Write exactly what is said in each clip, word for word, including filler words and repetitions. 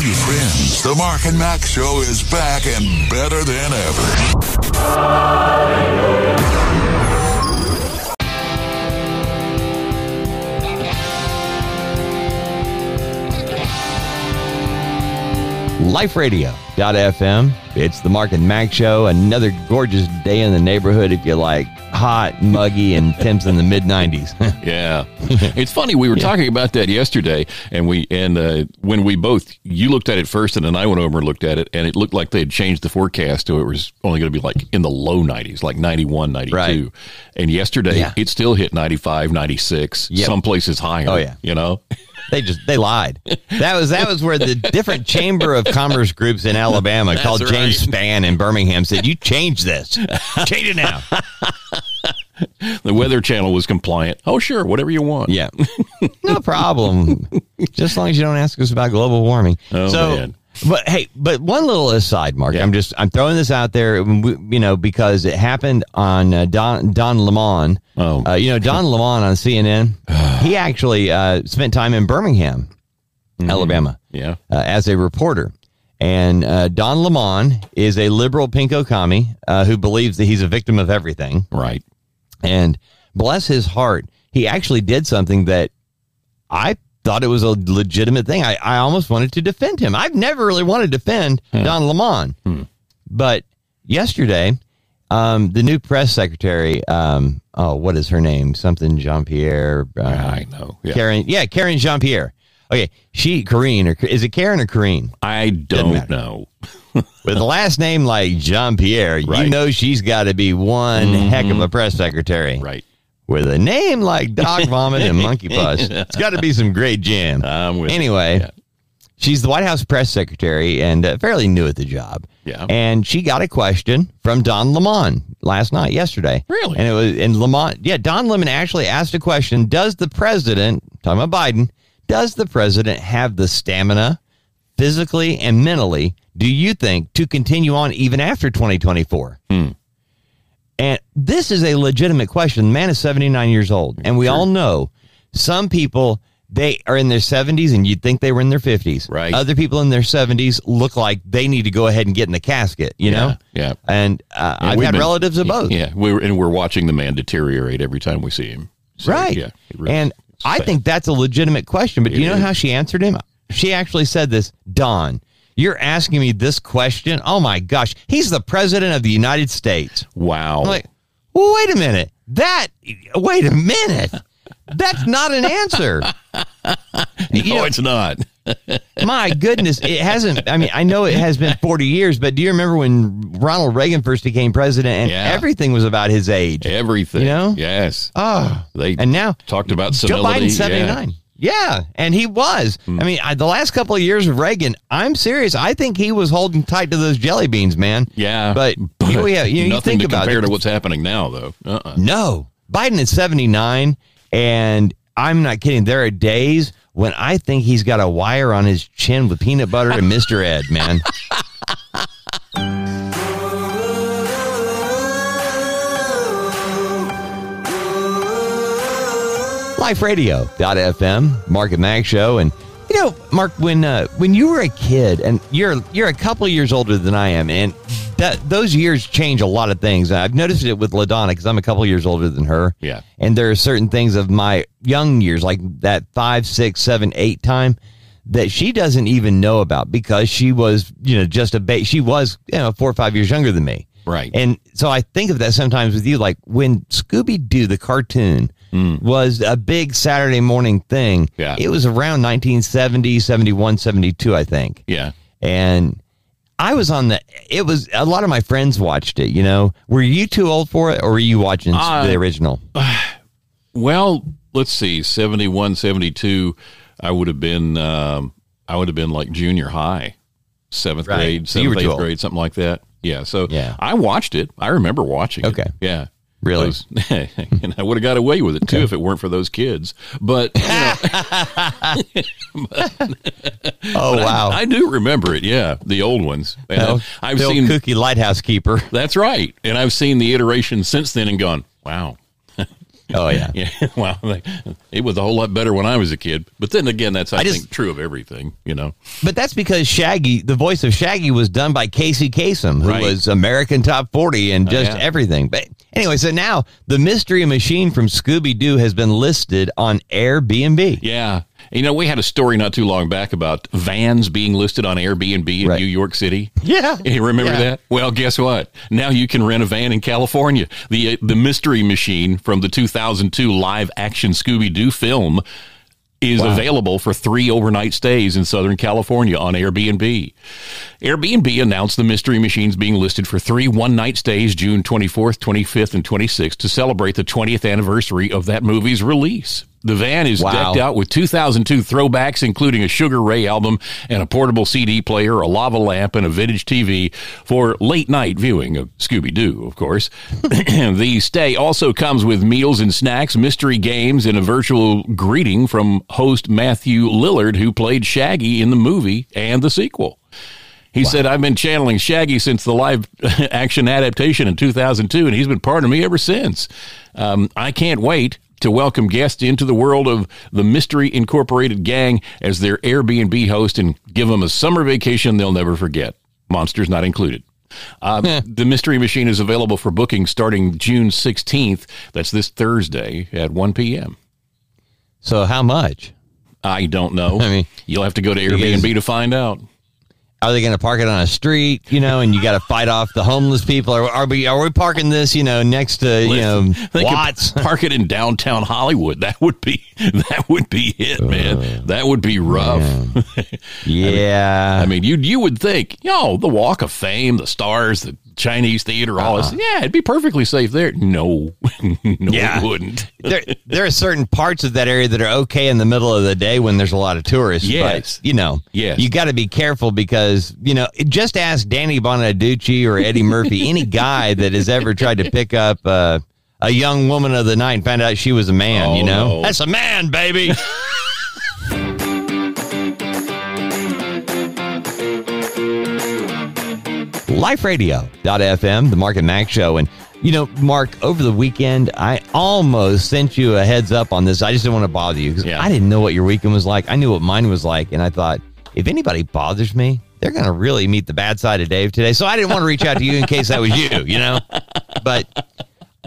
Tell your friends. The Mark and Mac Show is back and better than ever. Hallelujah. life radio dot f m. It's the Mark and Mac Show. Another gorgeous day in the neighborhood if you like hot, muggy, and temps in the mid nineties. Yeah. It's funny. We were yeah. talking about that yesterday, and we and uh, when we both, you looked at it first, and then I went over and looked at it, and it looked like they had changed the forecast to it was only going to be like in the low nineties, like ninety-one, ninety-two. Right. And yesterday, yeah. it still hit ninety-five, ninety-six, yep. some places higher. Oh, yeah. You know? They just, they lied. That was, that was where the different chamber of commerce groups in Alabama That's called right. James Spann in Birmingham said, you change this. Change it now. The Weather Channel was compliant. Oh, sure. Whatever you want. Yeah. No problem. Just as long as you don't ask us about global warming. Oh, so, man. But hey, but one little aside, Mark, yeah. I'm just, I'm throwing this out there, you know, because it happened on uh, Don, Don Lemon. Oh, uh, you know, Don Lemon on C N N, he actually uh, spent time in Birmingham, mm-hmm. Alabama, yeah, uh, as a reporter. And uh, Don Lemon is a liberal pinko commie uh, who believes that he's a victim of everything. Right. And bless his heart, he actually did something that I thought it was a legitimate thing. I, I almost wanted to defend him. I've never really wanted to defend hmm. Don Lemon. Hmm. But yesterday, um, the new press secretary, um, oh, what is her name? Something Jean-Pierre. Uh, I know. Yeah. Karine, yeah, Karine Jean-Pierre. Okay, she, Karine, or is it Karen or Karine? I don't know. With a last name like Jean-Pierre, right. you know she's got to be one mm-hmm. heck of a press secretary. Right. With a name like Dog Vomit and Monkey Bus, it's got to be some great jam. I'm with anyway, yeah. she's the White House press secretary and uh, fairly new at the job. Yeah. And she got a question from Don Lemon last night, yesterday. Really? And it was and Lemon. Yeah, Don Lemon actually asked a question. Does the president, talking about Biden, does the president have the stamina, physically and mentally, do you think, to continue on even after twenty twenty-four? Hmm. And this is a legitimate question. The man is seventy-nine years old. And we sure. all know some people, they are in their seventies and you'd think they were in their fifties. Right. Other people in their seventies look like they need to go ahead and get in the casket, you yeah, know? Yeah. And, uh, and I've had been, relatives of both. Yeah. We were, and we're watching the man deteriorate every time we see him. So, right. Yeah, really and I think that's a legitimate question. But it do you know is. how she answered him? She actually said this, Don. You're asking me this question? Oh, my gosh. He's the president of the United States. Wow. I'm like, well, wait a minute. That, wait a minute. That's not an answer. No, you know, it's not. My goodness. It hasn't. I mean, I know it has been forty years, but do you remember when Ronald Reagan first became president and yeah. everything was about his age? Everything. You know? Yes. Oh. They and now talked about senility. Joe Biden's seventy-nine. Yeah. Yeah, and he was. I mean, I, the last couple of years of Reagan, I'm serious. I think he was holding tight to those jelly beans, man. Yeah. But, but you, know, you nothing think to about compare it. to what's happening now, though. Uh-uh. No. Biden is seventy-nine, and I'm not kidding. There are days when I think he's got a wire on his chin with peanut butter and Mister Ed, man. life radio dot f m, Mark and Mac Show. And, you know, Mark, when uh, when you were a kid, and you're you're a couple of years older than I am, and that, those years change a lot of things. I've noticed it with LaDonna because I'm a couple of years older than her. Yeah. And there are certain things of my young years, like that five, six, seven, eight time, that she doesn't even know about because she was, you know, just a baby. She was, you know, four or five years younger than me. Right. And so I think of that sometimes with you, like when Scooby-Doo, the cartoon, mm. was a big Saturday morning thing. Yeah. It was around nineteen seventy, seventy-one, seventy-two, I think. Yeah. And I was on the, it was, a lot of my friends watched it, you know. Were you too old for it or were you watching uh, the original? Uh, well, let's see, seventy-one, seventy-two, I would have been, um, I would have been like junior high, seventh right. grade, seventh, so eighth grade, something like that. Yeah, so yeah. I watched it. I remember watching okay. it. Okay. Yeah. Really? Was, and I would have got away with it, too, okay. if it weren't for those kids. But, you know, but, oh, but wow. I, I do remember it, yeah, the old ones. And oh, I've seen Cookie Lighthouse Keeper. That's right. And I've seen the iteration since then and gone, wow. Oh yeah, yeah. Well, like, it was a whole lot better when I was a kid. But then again, that's I, I just, think true of everything, you know. But that's because Shaggy, the voice of Shaggy, was done by Casey Kasem, who right. was American Top forty and just oh, yeah. everything. But anyway, so now the Mystery Machine from Scooby-Doo has been listed on Airbnb. Yeah. You know, we had a story not too long back about vans being listed on Airbnb in right. New York City. Yeah. You remember yeah. that? Well, guess what? Now you can rent a van in California. The uh, the Mystery Machine from the two thousand two live-action Scooby-Doo film is wow. available for three overnight stays in Southern California on Airbnb. Airbnb announced the Mystery Machine's being listed for three one-night stays June twenty-fourth, twenty-fifth, and twenty-sixth to celebrate the twentieth anniversary of that movie's release. The van is wow. decked out with two thousand two throwbacks, including a Sugar Ray album and a portable C D player, a lava lamp, and a vintage T V for late-night viewing of Scooby-Doo, of course. The stay also comes with meals and snacks, mystery games, and a virtual greeting from host Matthew Lillard, who played Shaggy in the movie and the sequel. He wow. said, I've been channeling Shaggy since the live-action adaptation in two thousand two, and he's been part of me ever since. Um, I can't wait to welcome guests into the world of the Mystery Incorporated gang as their Airbnb host and give them a summer vacation they'll never forget. Monsters not included. Uh, yeah. The Mystery Machine is available for booking starting June sixteenth. That's this Thursday at one p.m. So how much? I don't know. I mean, you'll have to go to Airbnb guys, to find out. Are they going to park it on a street, you know, and you got to fight off the homeless people? Are, are, we, are we parking this, you know, next to, Listen, you know, Watts? Park it in downtown Hollywood. That would be that would be it, man. Uh, that would be rough. Yeah. I mean, I mean, you you would think, yo, know, the Walk of Fame, the stars, the Chinese theater, all uh-huh. this. Yeah, it'd be perfectly safe there. No, no, yeah. it wouldn't. there, there are certain parts of that area that are okay in the middle of the day when there's a lot of tourists. Yes. But, you know, yes. you got to be careful because, you know, just ask Danny Bonaducci or Eddie Murphy, any guy that has ever tried to pick up uh, a young woman of the night and found out she was a man, oh, you know? No. That's a man, baby. life radio dot f m, the Mark and Mac Show. And, you know, Mark, over the weekend, I almost sent you a heads up on this. I just didn't want to bother you because yeah. I didn't know what your weekend was like. I knew what mine was like. And I thought, if anybody bothers me, they're going to really meet the bad side of Dave today. So I didn't want to reach out to you in case that was you, you know. But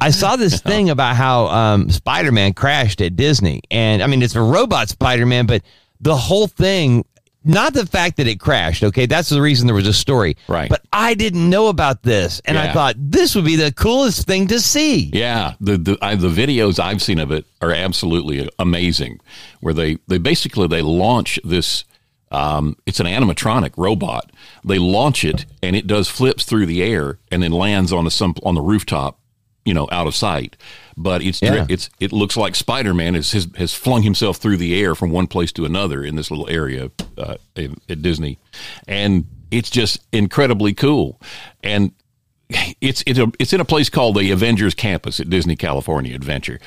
I saw this thing about how um, Spider-Man crashed at Disney. And, I mean, it's a robot Spider-Man, but the whole thing... Not the fact that it crashed, okay? That's the reason there was a story. Right. But I didn't know about this, and yeah. I thought this would be the coolest thing to see. Yeah. The the, I, the videos I've seen of it are absolutely amazing, where they, they basically they launch this, um, it's an animatronic robot. They launch it, and it does flips through the air and then lands on, a, some, on the rooftop, you know, out of sight. But it's yeah. it's it looks like Spider-Man has, has has flung himself through the air from one place to another in this little area uh, at Disney, and it's just incredibly cool. And it's it's a, it's in a place called the Avengers Campus at Disney California Adventure.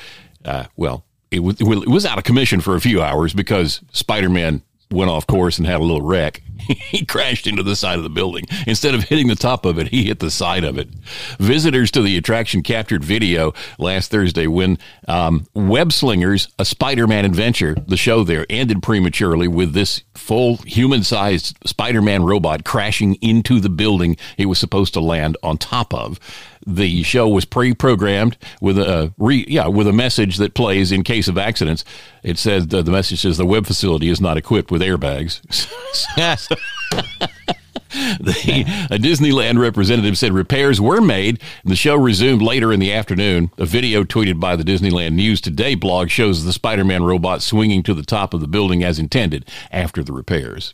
Uh, well, it was it was out of commission for a few hours because Spider-Man went off course and had a little wreck. He crashed into the side of the building. Instead of hitting the top of it, he hit the side of it. Visitors to the attraction captured video last Thursday when um, Web Slingers, a Spider-Man adventure, the show there, ended prematurely with this full human-sized Spider-Man robot crashing into the building it was supposed to land on top of. The show was pre-programmed with a re, yeah with a message that plays in case of accidents. It says the, the message says the web facility is not equipped with airbags. The, a Disneyland representative said repairs were made, and the show resumed later in the afternoon. A video tweeted by the Disneyland News Today blog shows the Spider-Man robot swinging to the top of the building as intended after the repairs.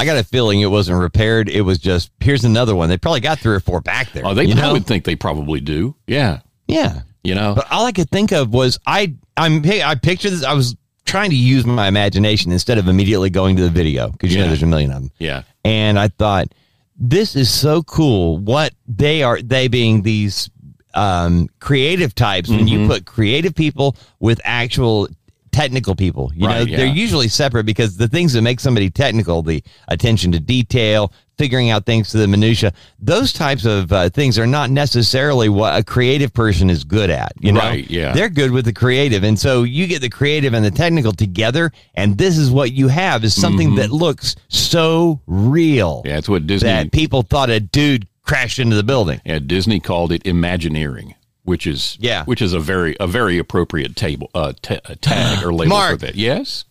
I got a feeling it wasn't repaired. It was just, here's another one. They probably got three or four back there. Oh, they, you know? I would think they probably do. Yeah. Yeah. You know? But all I could think of was, I I'm hey, I pictured this. I was trying to use my imagination instead of immediately going to the video because, you yeah. know, there's a million of them. Yeah. And I thought, this is so cool. What they are, they being these um, creative types, mm-hmm. when you put creative people with actual technical people. You right, know, yeah. They're usually separate because the things that make somebody technical, the attention to detail, figuring out things to the minutia, those types of uh, things are not necessarily what a creative person is good at. You know, right, yeah. They're good with the creative. And so you get the creative and the technical together, and this is what you have is something mm-hmm. that looks so real. Yeah, that's what Disney... That people thought a dude crashed into the building. Yeah, Disney called it Imagineering. Which is yeah. which is a very a very appropriate table uh, t- tag or label Mark, for that. Yes,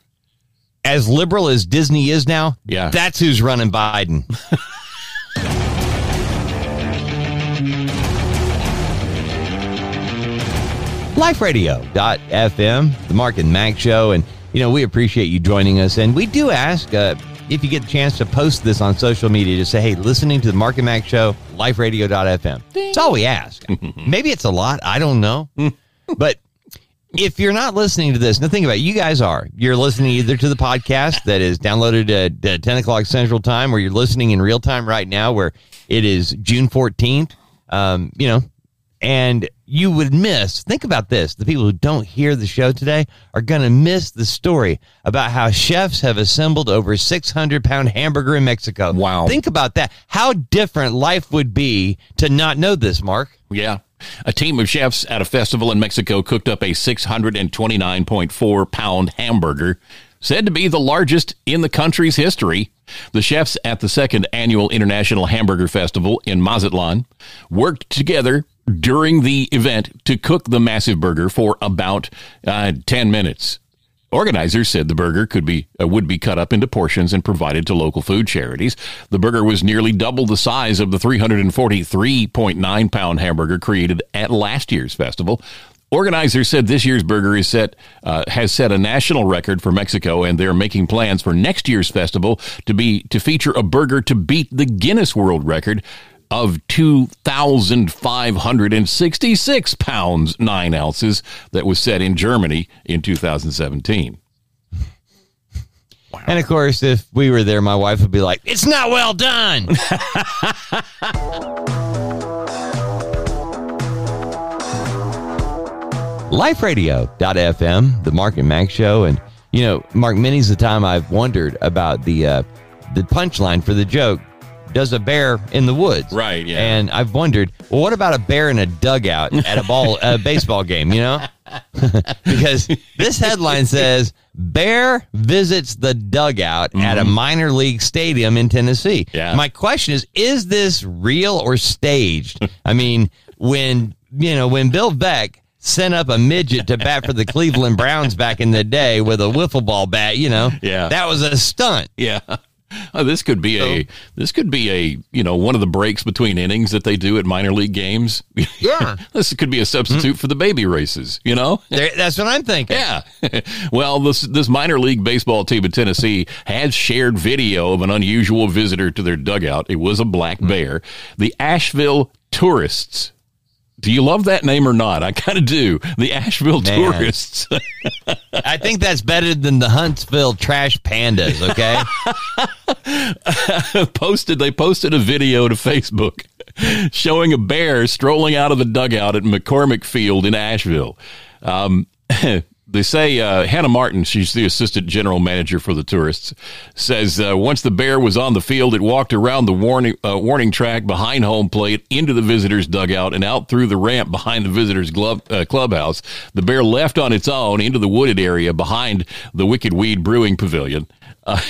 as liberal as Disney is now, yeah. that's who's running Biden. life radio dot f m, the Mark and Mac Show, and you know we appreciate you joining us, and we do ask uh, if you get a chance to post this on social media, just say, hey, listening to the Mark and Mac Show. life radio dot f m. That's all we ask. Maybe it's a lot. I don't know. But if you're not listening to this, now think about it. You guys are. You're listening either to the podcast that is downloaded at, at ten o'clock Central Time, or you're listening in real time right now where it is June fourteenth, um, you know, and you would miss. Think about this. The people who don't hear the show today are going to miss the story about how chefs have assembled over six hundred pound hamburger in Mexico. Wow. Think about that. How different life would be to not know this, Mark. Yeah. A team of chefs at a festival in Mexico cooked up a six hundred twenty-nine point four pound hamburger, said to be the largest in the country's history. The chefs at the second annual International Hamburger Festival in Mazatlan worked together during the event to cook the massive burger for about uh, ten minutes. Organizers said the burger could be uh, would be cut up into portions and provided to local food charities. The burger was nearly double the size of the three hundred forty-three point nine pound hamburger created at last year's festival. Organizers said this year's burger is set, uh, has set a national record for Mexico, and they're making plans for next year's festival to be to feature a burger to beat the Guinness World Record of two thousand five hundred sixty-six pounds, nine ounces that was set in Germany in two thousand seventeen. Wow. And, of course, if we were there, my wife would be like, it's not well done. life radio dot f m, the Mark and Mac Show. And, you know, Mark, many's the time I've wondered about the uh, the punchline for the joke. Does a bear in the woods. Right, yeah. And I've wondered, well, what about a bear in a dugout at a ball a baseball game, you know? Because this headline says, bear visits the dugout mm-hmm. at a minor league stadium in Tennessee. Yeah. My question is, is this real or staged? I mean, when, you know, when Bill Beck sent up a midget to bat for the Cleveland Browns back in the day with a wiffle ball bat, you know, yeah. that was a stunt. Yeah. Oh, this could be a this could be a you know one of the breaks between innings that they do at minor league games. Yeah, this could be a substitute mm-hmm. for the baby races. You know, there, that's what I'm thinking. Yeah. Well, this this minor league baseball team in Tennessee has shared video of an unusual visitor to their dugout. It was a black mm-hmm. bear. The Asheville Tourists. Do you love that name or not? I kind of do. The Asheville Man. Tourists. I think that's better than the Huntsville Trash Pandas, okay? posted, they posted a video to Facebook showing a bear strolling out of the dugout at McCormick Field in Asheville. Um, they say uh, Hannah Martin, she's the assistant general manager for the Tourists, says uh, once the bear was on the field, it walked around the warning uh, warning track behind home plate into the visitors' dugout and out through the ramp behind the visitors' glove, uh, clubhouse. The bear left on its own into the wooded area behind the Wicked Weed Brewing Pavilion. Uh,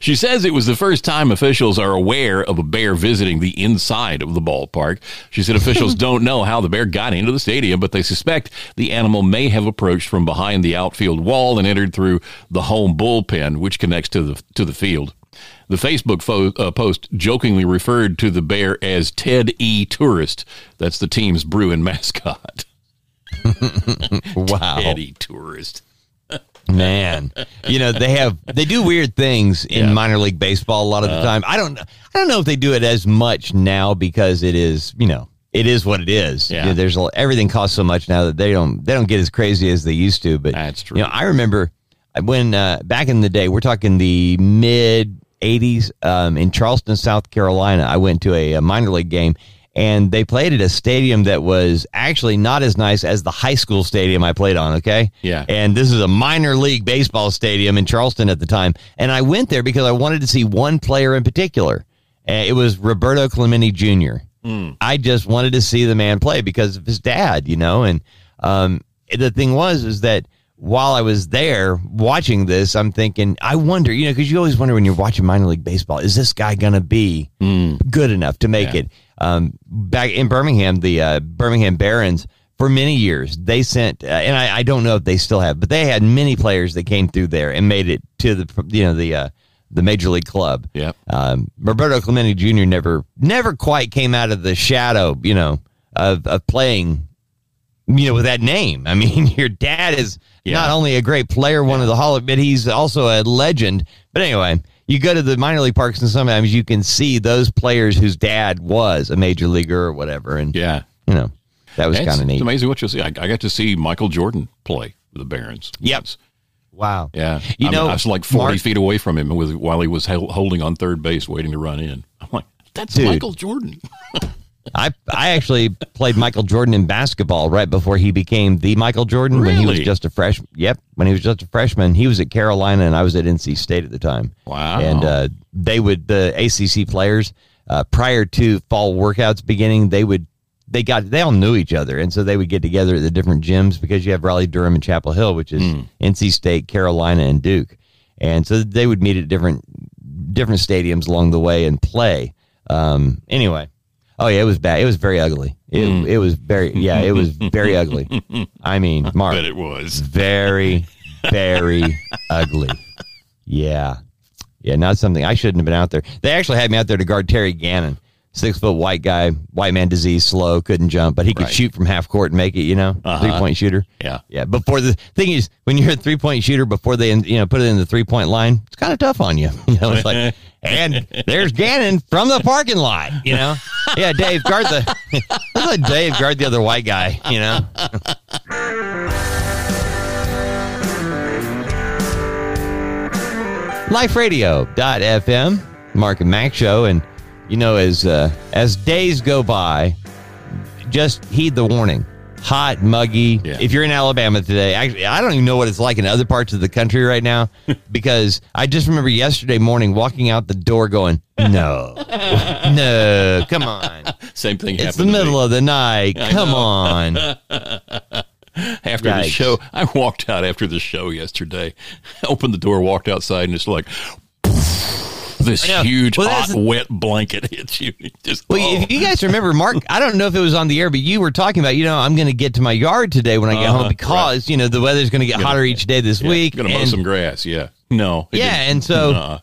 she says it was the first time officials are aware of a bear visiting the inside of the ballpark. She said officials don't know how the bear got into the stadium, but they suspect the animal may have approached from behind the outfield wall and entered through the home bullpen, which connects to the to the field. The Facebook fo- uh, post jokingly referred to the bear as Ted E. Tourist. That's the team's Bruin mascot. Wow. Ted E. Tourist. Man, you know, they have they do weird things in yeah. minor league baseball a lot of the time. I don't I don't know if they do it as much now because it is, you know, it is what it is. Yeah. You know, there's a, everything costs so much now that they don't they don't get as crazy as they used to. But that's true. You know, I remember when uh, back in the day, we're talking the mid eighties um, in Charleston, South Carolina. I went to a, a minor league game. and they played at a stadium that was actually not as nice as the high school stadium I played on, okay? Yeah. And this is a minor league baseball stadium in Charleston at the time, and I went there because I wanted to see one player in particular. Uh, it was Roberto Clemente Junior Mm. I just wanted to see the man play because of his dad, you know, and um, the thing was is that while I was there watching this, I'm thinking, I wonder, you know, because you always wonder when you're watching minor league baseball, is this guy going to be mm. good enough to make yeah. it? Um, back in Birmingham, the uh, Birmingham Barons, for many years, they sent, uh, and I, I don't know if they still have, but they had many players that came through there and made it to the, you know, the, uh, the major league club. Yeah. Um, Roberto Clemente Junior never, never quite came out of the shadow, you know, of, of playing, you know, with that name. I mean, your dad is yeah. not only a great player, one yeah. of the Hall of, but he's also a legend. But anyway, you go to the minor league parks and sometimes you can see those players whose dad was a major leaguer or whatever. And yeah, you know, that was kind of neat. It's amazing what you'll see. I, I got to see Michael Jordan play with the Barons. Yep. Wow. Yeah. You I know, mean, I was like forty Mark, feet away from him with, while he was held, holding on third base, waiting to run in. I'm like, that's dude, Michael Jordan. I I actually played Michael Jordan in basketball right before he became the Michael Jordan really? when he was just a freshman. Yep. When he was just a freshman, he was at Carolina and I was at N C State at the time. Wow. And uh, they would, the A C C players, uh, prior to fall workouts beginning, they would, they got, they all knew each other. And so they would get together at the different gyms because you have Raleigh, Durham, and Chapel Hill, which is mm. N C State, Carolina, and Duke. And so they would meet at different, different stadiums along the way and play. Um, anyway. Oh, yeah, it was bad. It was very ugly. It, mm. it was very, yeah, it was very ugly. I mean, Mark. I bet it was. Very, very ugly. Yeah. Yeah, not something. I shouldn't have been out there. They actually had me out there to guard Terry Gannon. Six-foot white guy, white man disease, slow, couldn't jump, but he could right. shoot from half court and make it, you know, uh-huh. three-point shooter. Yeah. Yeah, before the thing is, when you're a three-point shooter, before they, you know, put it in the three-point line, it's kind of tough on you. You know, it's like, and there's Gannon from the parking lot, you know. Yeah, Dave, guard the, let's let Dave guard the other white guy, you know. life radio dot f m, Mark and Mac Show, and you know, as uh, as days go by, just heed the warning. Hot, muggy. Yeah. If you're in Alabama today, actually, I don't even know what it's like in other parts of the country right now, because I just remember yesterday morning walking out the door going, no, no, come on. Same thing happened. It's the middle of the night. Come on. After Yikes. the show, I walked out after the show yesterday, I opened the door, walked outside, and it's like, this huge, well, hot, wet blanket hits you. Just, well, oh. If you guys remember, Mark, I don't know if it was on the air, but you were talking about, you know, I'm going to get to my yard today when I get uh-huh, home because, right. you know, the weather's going to get gonna, hotter each day this yeah, week. Going to mow some grass, yeah. No. Yeah, didn't. and so nah.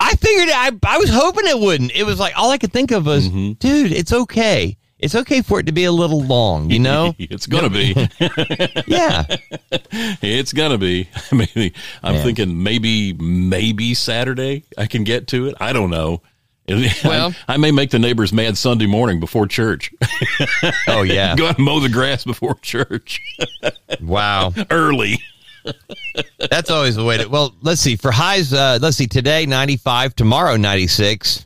I figured, I, I was hoping it wouldn't. It was like, all I could think of was, mm-hmm. dude, it's okay. It's okay for it to be a little long, you know? It's going to be. Yeah. It's going to be. I mean, I'm yeah. thinking maybe, maybe Saturday I can get to it. I don't know. Well, I, I may make the neighbors mad Sunday morning before church. Oh, yeah. Go out and mow the grass before church. Wow. Early. That's always the way to, well, let's see. For highs, uh, let's see, today, ninety-five, tomorrow, ninety-six.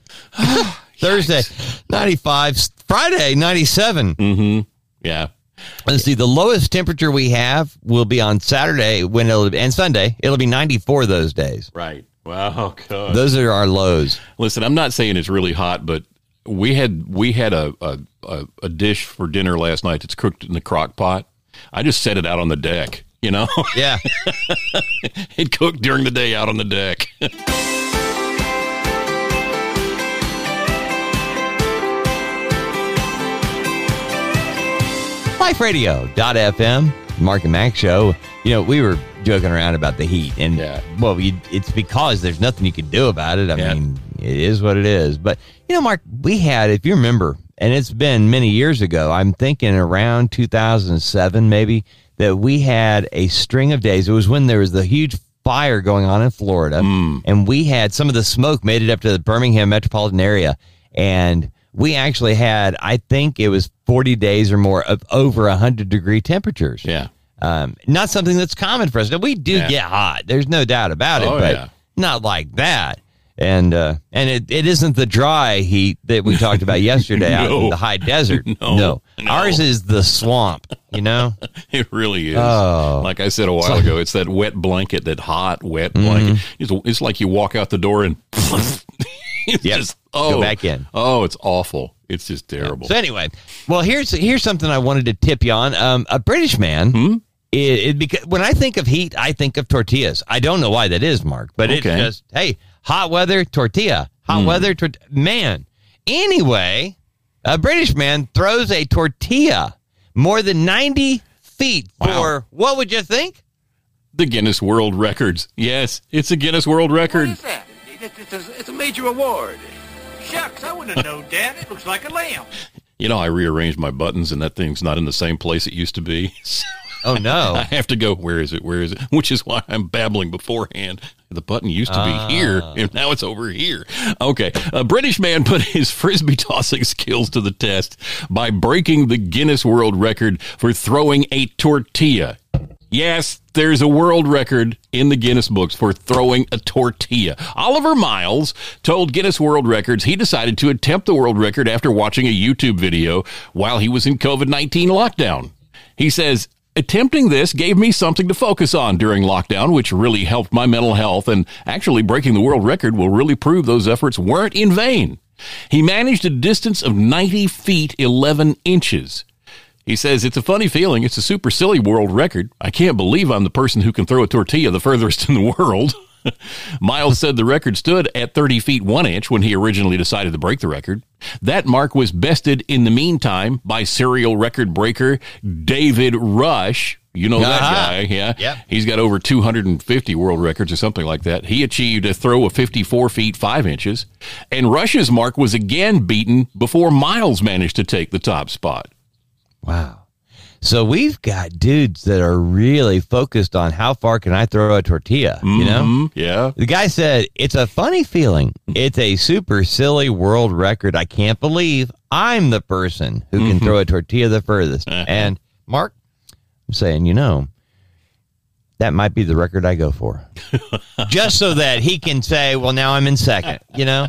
Thursday, Yikes. ninety-five. Friday, ninety-seven. Mm-hmm. Yeah. Let's see. The lowest temperature we have will be on Saturday when it'll and Sunday. It'll be ninety-four those days. Right. Wow. God. Those are our lows. Listen, I'm not saying it's really hot, but we had we had a a, a dish for dinner last night that's cooked in the crock pot. I just set it out on the deck. You know. Yeah. It cooked during the day out on the deck. life radio dot f m, Mark and Mac Show. You know, we were joking around about the heat, and yeah. well, you, it's because there's nothing you can do about it. I yeah. mean, it is what it is. But, you know, Mark, we had, if you remember, and it's been many years ago, I'm thinking around two thousand seven maybe, that we had a string of days. It was when there was the huge fire going on in Florida, mm. and we had some of the smoke made it up to the Birmingham metropolitan area, and we actually had, I think it was forty days or more of over one hundred degree temperatures. Yeah. Um, not something that's common for us. Now, we do yeah. get hot. There's no doubt about it, oh, but yeah. not like that. And uh, and it, it isn't the dry heat that we talked about yesterday no. out in the high desert. No, no. no. Ours is the swamp, you know? It really is. Oh. Like I said a while it's like, ago, it's that wet blanket, that hot, wet blanket. Mm-hmm. It's, it's like you walk out the door and it's yep. just, oh, go back in. Oh, it's awful. It's just terrible. Yeah. So anyway, well, here's here's something I wanted to tip you on. Um, a British man. Hmm? It, it because when I think of heat, I think of tortillas. I don't know why that is, Mark, but okay. it's just, hey, hot weather, tortilla. Hot mm. weather, tor- man. Anyway, a British man throws a tortilla more than ninety feet wow. for, what would you think? The Guinness World Records. Yes, it's a Guinness World Record. What is that? It's a, it's a major award. Shucks, I wouldn't have known that. It looks like a lamb. You know, I rearranged my buttons, and that thing's not in the same place it used to be. Oh, no. I have to go, where is it? Where is it? Which is why I'm babbling beforehand. The button used to be uh. here, and now it's over here. Okay. A British man put his frisbee tossing skills to the test by breaking the Guinness World Record for throwing a tortilla. Yes, there's a world record in the Guinness books for throwing a tortilla. Oliver Miles told Guinness World Records he decided to attempt the world record after watching a YouTube video while he was in covid nineteen lockdown. He says, attempting this gave me something to focus on during lockdown, which really helped my mental health, and actually breaking the world record will really prove those efforts weren't in vain. He managed a distance of ninety feet, eleven inches. He says, it's a funny feeling. It's a super silly world record. I can't believe I'm the person who can throw a tortilla the furthest in the world. Miles said the record stood at thirty feet, one inch when he originally decided to break the record. That mark was bested in the meantime by serial record breaker David Rush. You know uh-huh. that guy, yeah? Yep. He's got over two hundred fifty world records or something like that. He achieved a throw of fifty-four feet, five inches. And Rush's mark was again beaten before Miles managed to take the top spot. Wow. So we've got dudes that are really focused on how far can I throw a tortilla, you know? Mm-hmm, yeah. The guy said, it's a funny feeling. It's a super silly world record. I can't believe I'm the person who mm-hmm. can throw a tortilla the furthest. Uh-huh. And, Mark, I'm saying, you know, that might be the record I go for. Just so that he can say, well, now I'm in second, you know?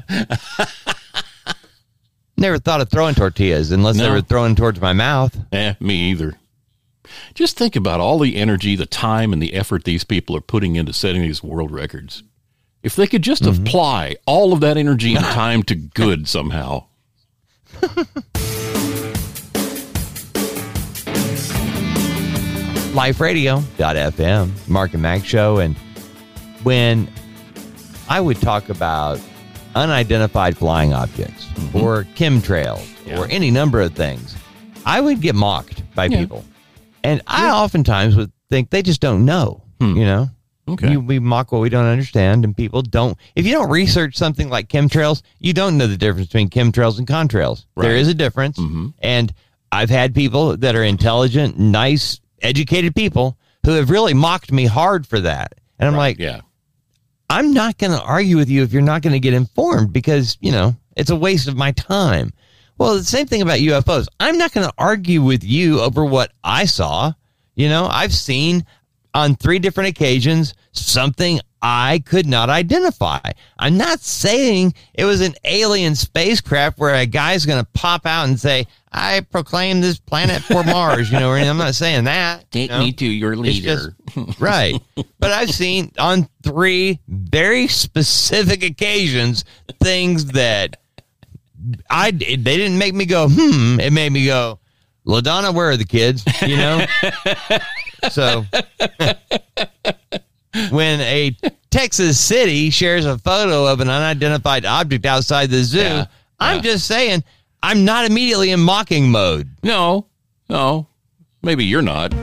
Never thought of throwing tortillas unless no. they were thrown towards my mouth. Eh, me either. Just think about all the energy, the time, and the effort these people are putting into setting these world records. If they could just mm-hmm. apply all of that energy and time to good somehow. life radio dot f m, Mark and Mac Show. And when I would talk about unidentified flying objects mm-hmm. or chemtrails yeah. or any number of things, I would get mocked by yeah. people. And I yeah. oftentimes would think they just don't know, hmm. you know, okay. we, we mock what we don't understand. And people don't, if you don't research something like chemtrails, you don't know the difference between chemtrails and contrails. Right. There is a difference. Mm-hmm. And I've had people that are intelligent, nice, educated people who have really mocked me hard for that. And I'm right. like, yeah. I'm not going to argue with you if you're not going to get informed because, you know, it's a waste of my time. Well, the same thing about U F Os. I'm not going to argue with you over what I saw. You know, I've seen on three different occasions something I could not identify. I'm not saying it was an alien spacecraft where a guy's going to pop out and say, I proclaim this planet for Mars, you know, or I'm not saying that. Take no. me to your leader. Just, right. But I've seen on three very specific occasions things that I, they didn't make me go, hmm. It made me go, LaDonna, where are the kids? You know? So when a Texas city shares a photo of an unidentified object outside the zoo, yeah. I'm yeah. just saying, I'm not immediately in mocking mode. No, no. Maybe you're not.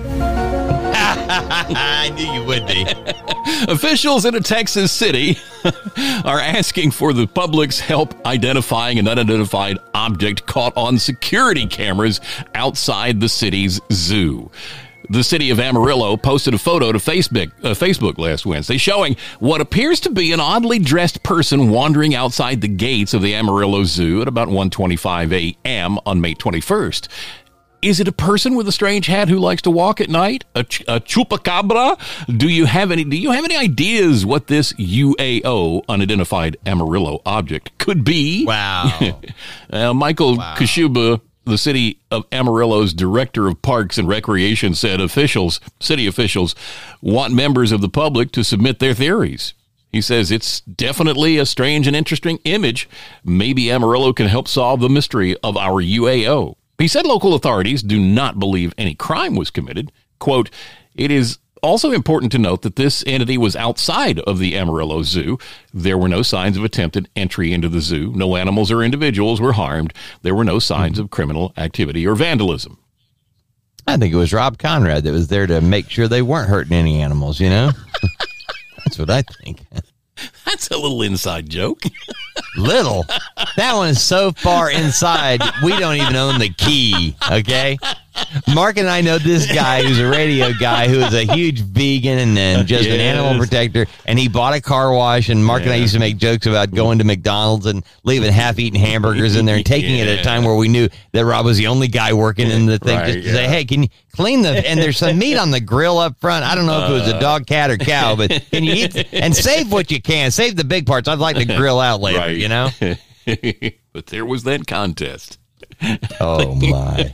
I knew you would be. Officials in a Texas city are asking for the public's help identifying an unidentified object caught on security cameras outside the city's zoo. The city of Amarillo posted a photo to Facebook, uh, Facebook last Wednesday showing what appears to be an oddly dressed person wandering outside the gates of the Amarillo Zoo at about one twenty-five a.m. on May twenty-first. Is it a person with a strange hat who likes to walk at night? A, ch- a chupacabra? Do you have any? Do you have any ideas what this U A O, unidentified Amarillo object, could be? Wow. uh, Michael wow. Kashuba, the city of Amarillo's director of parks and recreation, said officials, city officials, want members of the public to submit their theories. He says it's definitely a strange and interesting image. Maybe Amarillo can help solve the mystery of our U A O. He said local authorities do not believe any crime was committed. Quote, it is also important to note that this entity was outside of the Amarillo Zoo. There were no signs of attempted entry into the zoo. No animals or individuals were harmed. There were no signs of criminal activity or vandalism. I think it was Rob Conrad that was there to make sure they weren't hurting any animals, you know? That's what I think. That's a little inside joke. Little? That one is so far inside, we don't even own the key, okay? Mark and I know this guy who's a radio guy who is a huge vegan and, and just yes. an animal protector, and he bought a car wash, and Mark yeah. and I used to make jokes about going to McDonald's and leaving half-eaten hamburgers in there and taking yeah. it at a time where we knew that Rob was the only guy working in the thing, right, just to yeah. say, hey, can you clean the, and there's some meat on the grill up front. I don't know if it was a dog, cat, or cow, but can you eat, and save what you can. Save the big parts. I'd like to grill out later, right. you know? But there was that contest. Oh, my.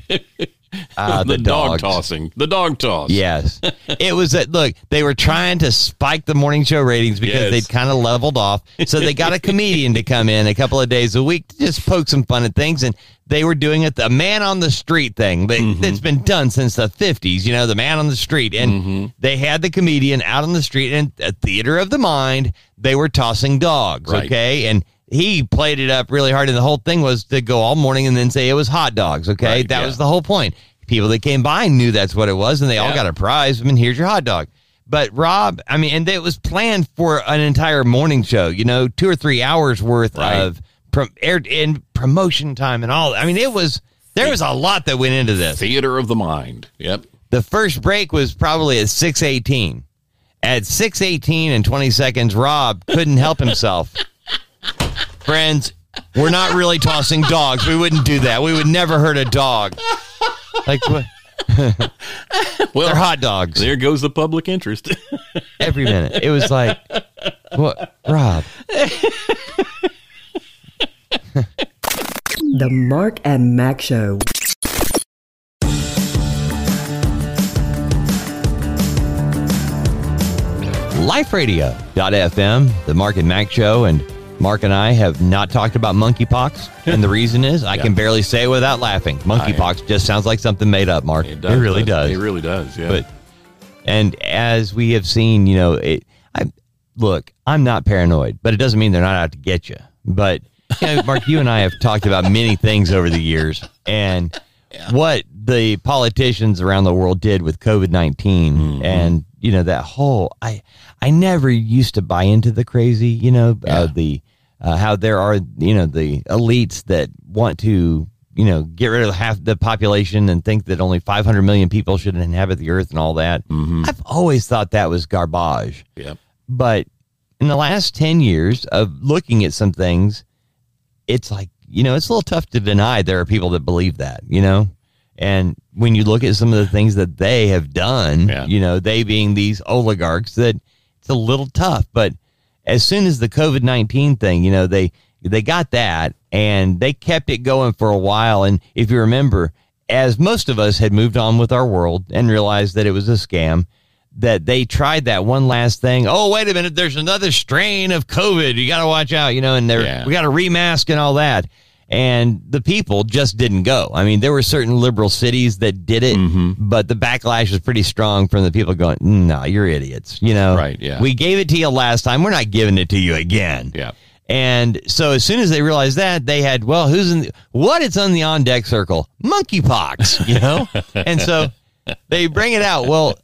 Uh, the, the dog tossing. The dog toss. Yes. It was that, look, they were trying to spike the morning show ratings because yes. they'd kind of leveled off. So they got a comedian to come in a couple of days a week to just poke some fun at things. And they were doing it, the man on the street thing that, mm-hmm. that's been done since the fifties, you know, the man on the street. And mm-hmm. they had the comedian out on the street in a theater of the mind. They were tossing dogs. Right. Okay. And he played it up really hard, and the whole thing was to go all morning and then say it was hot dogs, okay? Right, that yeah. was the whole point. People that came by knew that's what it was, and they yeah. all got a prize. I mean, here's your hot dog. But Rob, I mean, and it was planned for an entire morning show, you know, two or three hours worth right. of prom- air and promotion time and all. I mean, it was, there was a lot that went into this. Theater of the mind, yep. The first break was probably at six eighteen. At six eighteen and twenty seconds, Rob couldn't help himself. Friends, we're not really tossing dogs. We wouldn't do that. We would never hurt a dog. Like, what? Well, they're hot dogs. There goes the public interest. Every minute. It was like, what, Rob? The Mark and Mac Show. life radio dot f m, The Mark and Mac Show, and Mark and I have not talked about monkeypox, and the reason is I yeah. can barely say it without laughing. Monkeypox just sounds like something made up, Mark. It, does, it really does. does. It really does, yeah. But, and as we have seen, you know, it, I, look, I'm not paranoid, but it doesn't mean they're not out to get you. But, you know, Mark, you and I have talked about many things over the years, and yeah. what the politicians around the world did with COVID nineteen mm-hmm. and, you know, that whole, I I never used to buy into the crazy, you know, yeah. uh, the uh, how there are, you know, the elites that want to, you know, get rid of half the population and think that only five hundred million people should inhabit the earth and all that. Mm-hmm. I've always thought that was garbage. Yep. But in the last ten years of looking at some things, it's like, you know, it's a little tough to deny there are people that believe that, you know. And when you look at some of the things that they have done, yeah. you know, they being these oligarchs, that it's a little tough. But as soon as the COVID nineteen thing, you know, they they got that and they kept it going for a while. And if you remember, as most of us had moved on with our world and realized that it was a scam, that they tried that one last thing. Oh, wait a minute. There's another strain of COVID. You got to watch out, you know, and they're, yeah. we got to remask and all that. And the people just didn't go. I mean, there were certain liberal cities that did it, mm-hmm. but the backlash was pretty strong from the people going, no, nah, you're idiots. You know, right, yeah. we gave it to you last time. We're not giving it to you again. Yeah. And so as soon as they realized that, they had, well, who's in the, what? It's on the on deck circle, monkeypox, you know? And so they bring it out. Well,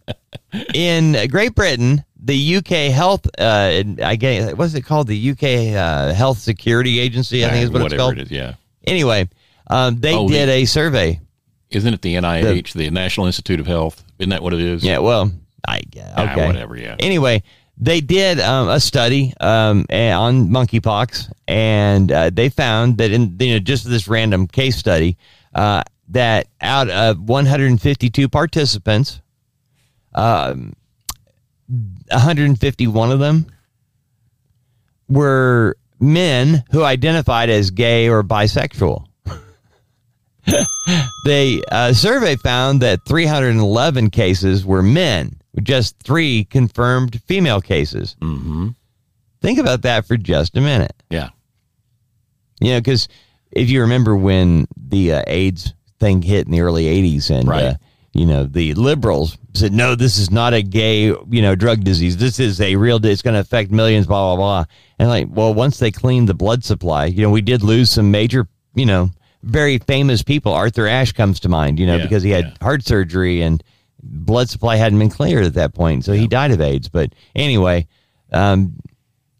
in Great Britain, the U K Health, uh, I guess, what's it called? The U K uh, Health Security Agency, I think is what Whatever it's called. It is, yeah. Anyway, um, they oh, did the, a survey. Isn't it the N I H, the, the National Institute of Health? Isn't that what it is? Yeah, well, I guess. Okay. Ah, whatever, yeah. Anyway, they did um, a study um, on monkeypox, and uh, they found that in you know just this random case study, uh, that out of one hundred fifty-two participants, um, one hundred fifty-one of them were men who identified as gay or bisexual. The uh, survey found that three hundred eleven cases were men, with just three confirmed female cases. Mm-hmm. Think about that for just a minute. Yeah. You know, because if you remember when the uh, AIDS thing hit in the early eighties and, right. uh, you know, the liberals said, no, this is not a gay, you know, drug disease. This is a real, it's going to affect millions, blah, blah, blah. And like, well, once they cleaned the blood supply, you know, we did lose some major, you know, very famous people. Arthur Ashe comes to mind, you know, yeah, because he had yeah. heart surgery and blood supply hadn't been cleared at that point. So yeah. he died of AIDS. But anyway, um,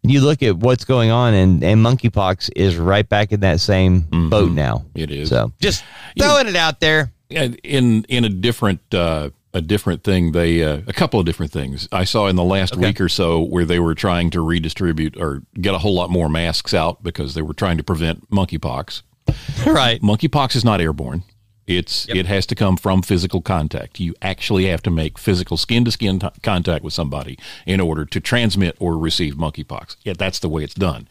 you look at what's going on, and, and monkeypox is right back in that same mm-hmm. boat now. It is. So just throwing you, it out there. In in a different uh, a different thing, they uh, a couple of different things I saw in the last okay. week or so where they were trying to redistribute or get a whole lot more masks out because they were trying to prevent monkeypox. Right. Monkeypox is not airborne. It's yep. It has to come from physical contact. You actually have to make physical skin-to-skin t- contact with somebody in order to transmit or receive monkeypox. Yeah, that's the way it's done.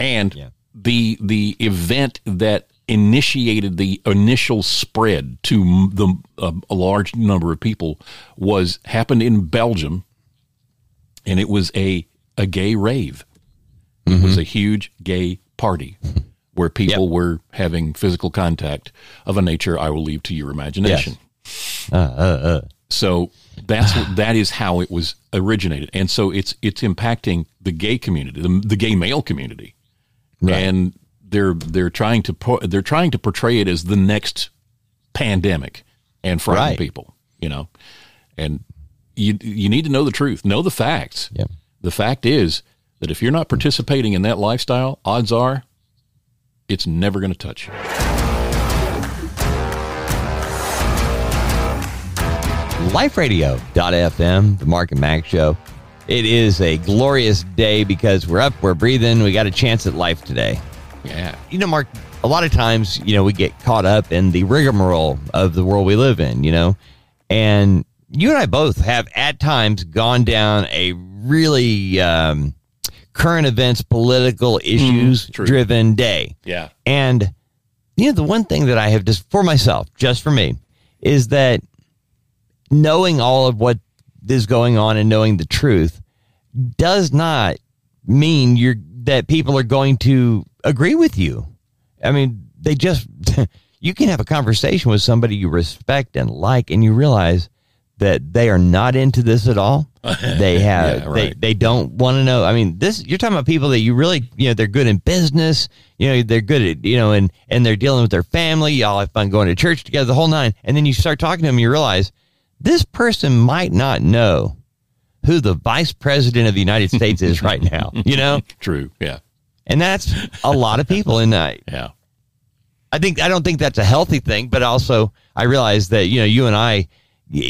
And yeah. the the event that initiated the initial spread to the a, a large number of people was happened in Belgium, and it was a, a gay rave. Mm-hmm. It was a huge gay party. Where people yep. were having physical contact of a nature I will leave to your imagination. Yes. Uh, uh, uh. So that's what, that is how it was originated, and so it's it's impacting the gay community, the, the gay male community, right. and they're they're trying to they're trying to portray it as the next pandemic and frighten right. people, you know, and you you need to know the truth, know the facts. Yep. The fact is that if you're not participating in that lifestyle, odds are. It's never going to touch you. life radio dot f m, the Mark and Mac Show. It is a glorious day because we're up, we're breathing, we got a chance at life today. Yeah. You know, Mark, a lot of times, you know, we get caught up in the rigmarole of the world we live in, you know, and you and I both have at times gone down a really, um, current events, political issues mm, driven day. Yeah. And, you know, the one thing that I have just for myself, just for me, is that knowing all of what is going on and knowing the truth does not mean you're that people are going to agree with you. I mean, they just, you can have a conversation with somebody you respect and like, and you realize that they are not into this at all. They have, yeah, right. they, they don't want to know. I mean, this, you're talking about people that you really, you know, they're good in business, you know, they're good at, you know, and, and they're dealing with their family. Y'all have fun going to church together, the whole nine. And then you start talking to them, you realize this person might not know who the vice president of the United States is right now, you know? True. Yeah. And that's a lot of people in that. Yeah. I think, I don't think that's a healthy thing, but also I realize that, you know, you and I,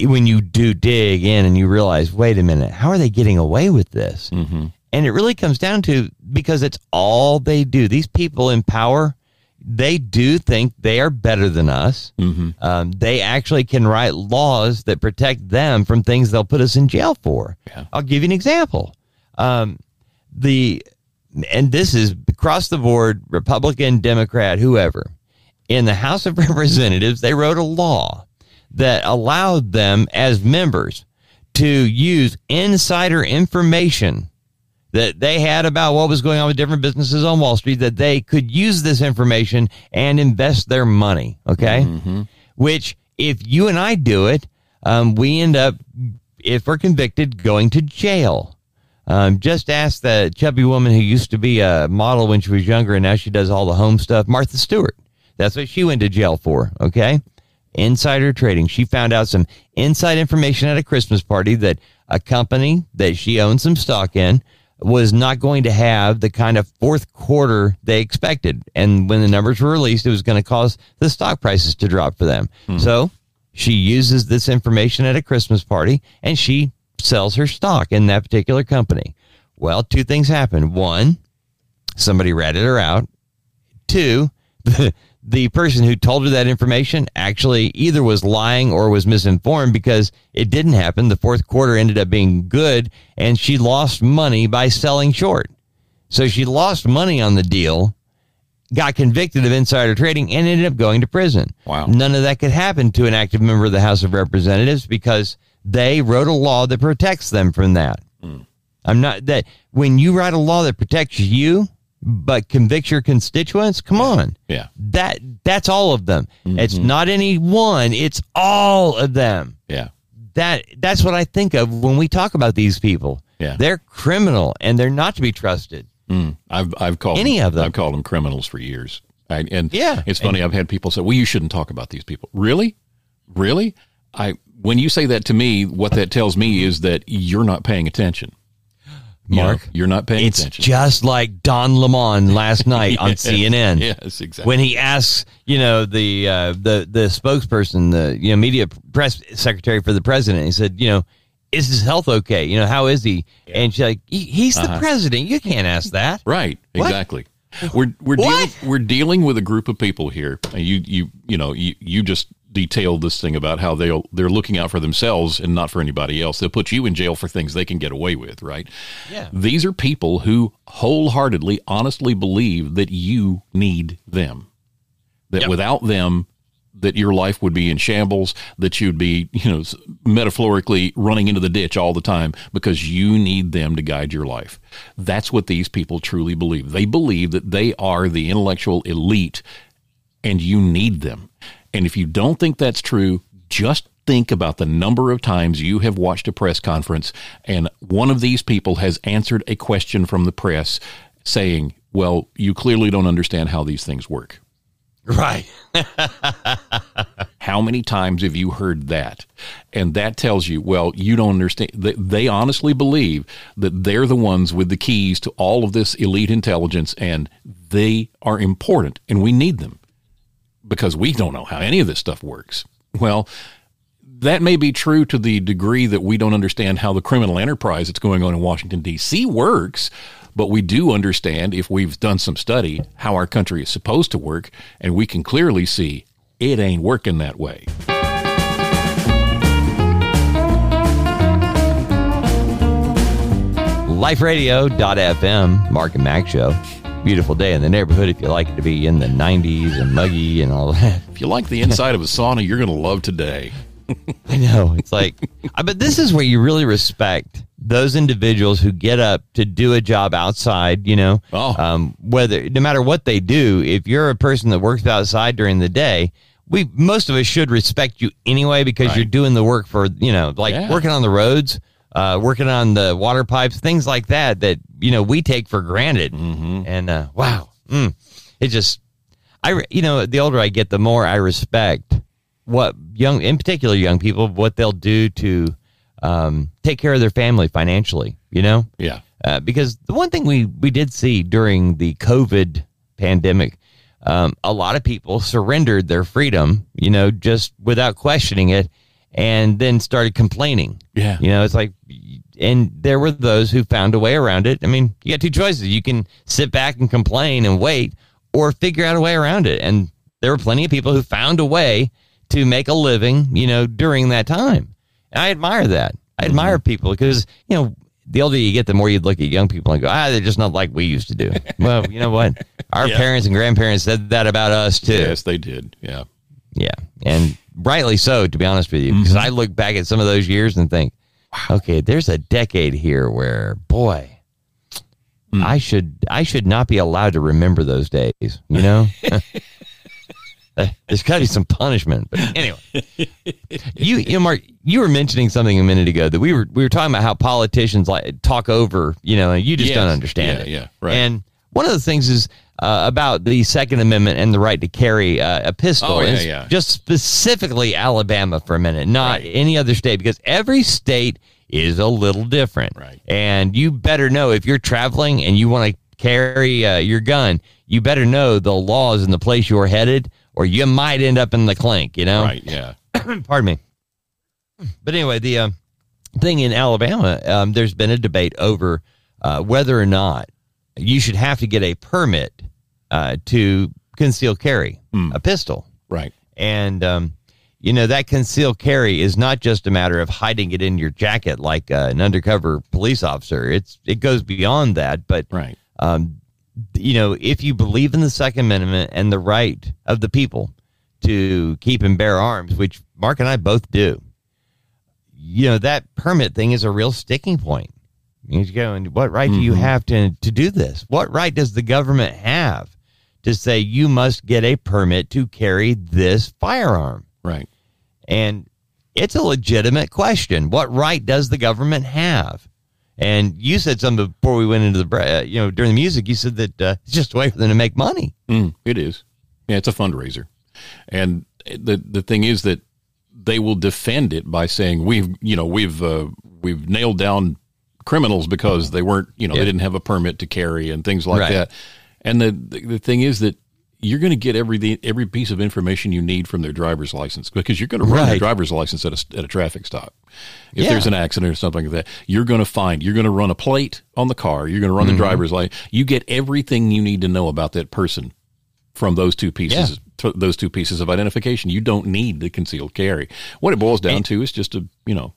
when you do dig in and you realize, wait a minute, how are they getting away with this? Mm-hmm. And it really comes down to, because it's all they do. These people in power, they do think they are better than us. Mm-hmm. Um, they actually can write laws that protect them from things they'll put us in jail for. Yeah. I'll give you an example. Um, the and this is across the board, Republican, Democrat, whoever. In the House of Representatives, they wrote a law that allowed them as members to use insider information that they had about what was going on with different businesses on Wall Street, that they could use this information and invest their money. Okay. Mm-hmm. Which if you and I do it, um, we end up, if we're convicted, going to jail. Um, just ask the chubby woman who used to be a model when she was younger and now she does all the home stuff, Martha Stewart. That's what she went to jail for. Okay. Insider trading. She found out some inside information at a Christmas party that a company that she owned some stock in was not going to have the kind of fourth quarter they expected. And when the numbers were released, it was going to cause the stock prices to drop for them. Mm-hmm. So she uses this information at a Christmas party and she sells her stock in that particular company. Well, two things happened. One, somebody ratted her out. Two, the the person who told her that information actually either was lying or was misinformed, because it didn't happen. The fourth quarter ended up being good, and she lost money by selling short. So she lost money on the deal, got convicted of insider trading, and ended up going to prison. Wow. None of that could happen to an active member of the House of Representatives because they wrote a law that protects them from that. Mm. I'm not that when you write a law that protects you, but convict your constituents, come on. Yeah. That that's all of them. Mm-hmm. It's not any one, it's all of them. Yeah. That that's what I think of when we talk about these people. Yeah. They're criminal and they're not to be trusted. Mm. I've I've called any them, of them. I've called them criminals for years. I, and yeah. It's funny, and I've had people say, "Well, you shouldn't talk about these people." Really? Really? I when you say that to me, what that tells me is that you're not paying attention. Mark, you know, you're not paying it's attention. It's just like Don Lemon last night yes, on C N N. Yes, exactly. When he asks, you know, the uh, the the spokesperson, the you know media press secretary for the president, he said, you know, is his health okay? You know, how is he? Yeah. And she's like, he, he's uh-huh. the president. You can't ask that. Right. What? Exactly. We're we're what? dealing we're dealing with a group of people here. You you you know you you just detailed this thing about how they they're looking out for themselves and not for anybody else. They'll put you in jail for things they can get away with, right? Yeah. These are people who wholeheartedly, honestly believe that you need them. That yep. without them, that your life would be in shambles. That you'd be, you know, metaphorically running into the ditch all the time because you need them to guide your life. That's what these people truly believe. They believe that they are the intellectual elite, and you need them. And if you don't think that's true, just think about the number of times you have watched a press conference and one of these people has answered a question from the press saying, well, you clearly don't understand how these things work. Right. How many times have you heard that? And that tells you, well, you don't understand. They, they honestly believe that they're the ones with the keys to all of this elite intelligence, and they are important and we need them, because we don't know how any of this stuff works. Well, that may be true to the degree that we don't understand how the criminal enterprise that's going on in Washington, D C works, but we do understand, if we've done some study, how our country is supposed to work, and we can clearly see it ain't working that way. life radio dot f m, Mark and Mac Show. Beautiful day in the neighborhood if you like it to be in the nineties and muggy and all that. If you like the inside of a sauna, you're going to love today. I know. It's like, but this is where you really respect those individuals who get up to do a job outside, you know, oh. um, whether no matter what they do. If you're a person that works outside during the day, we most of us should respect you anyway, because right. you're doing the work for, you know, like yeah. working on the roads, uh, working on the water pipes, things like that, that, you know, we take for granted. Mm-hmm. And, uh, wow. Mm, it just, I, you know, the older I get, the more I respect what young, in particular young people, what they'll do to, um, take care of their family financially, you know? Yeah. Uh, because the one thing we, we did see during the COVID pandemic, um, a lot of people surrendered their freedom, you know, just without questioning it, and then started complaining. Yeah. You know, it's like, and there were those who found a way around it. I mean, you got two choices. You can sit back and complain and wait, or figure out a way around it. And there were plenty of people who found a way to make a living, you know, during that time. And I admire that. I admire mm-hmm. people, because, you know, the older you get, the more you look at young people and go, ah, they're just not like we used to do. Well, you know what? Our yeah. parents and grandparents said that about us, too. Yes, they did. Yeah. Yeah. And rightly so, to be honest with you, because mm-hmm. I look back at some of those years and think, wow, okay, there's a decade here where, boy, mm. I should I should not be allowed to remember those days, you know? There's got to be some punishment. But anyway, you, you know, Mark, you were mentioning something a minute ago that we were we were talking about how politicians like talk over, you know, and you just yes. don't understand yeah, it. Yeah, right. And one of the things is uh, about the Second Amendment and the right to carry uh, a pistol. Oh, yeah, yeah. Just specifically Alabama for a minute, not right. any other state, because every state is a little different. Right. And you better know, if you're traveling and you want to carry uh, your gun, you better know the laws in the place you're headed, or you might end up in the clink, you know? Right, yeah. Pardon me. But anyway, the um, thing in Alabama, um, there's been a debate over uh, whether or not you should have to get a permit uh, to concealed carry, mm. a pistol. Right. And, um, you know, that concealed carry is not just a matter of hiding it in your jacket like uh, an undercover police officer. It's it goes beyond that. But, right. um, you know, if you believe in the Second Amendment and the right of the people to keep and bear arms, which Mark and I both do, you know, that permit thing is a real sticking point. You go, and what right mm-hmm. do you have to, to do this? What right does the government have to say you must get a permit to carry this firearm? Right. And it's a legitimate question. What right does the government have? And you said something before we went into the, uh, you know, during the music, you said that uh, it's just a way for them to make money. Mm, it is. Yeah, it's a fundraiser. And the the thing is that they will defend it by saying we've, you know, we've uh, we've nailed down criminals because they weren't, you know, yeah. they didn't have a permit to carry and things like right. that. And the, the the thing is that you're going to get every every piece of information you need from their driver's license, because you're going to run right. their driver's license at a, at a traffic stop. If yeah. there's an accident or something like that, you're going to find, you're going to run a plate on the car. You're going to run mm-hmm. the driver's license. You get everything you need to know about that person from those two pieces, yeah. t- those two pieces of identification. You don't need the concealed carry. What it boils down and, to is just a, you know,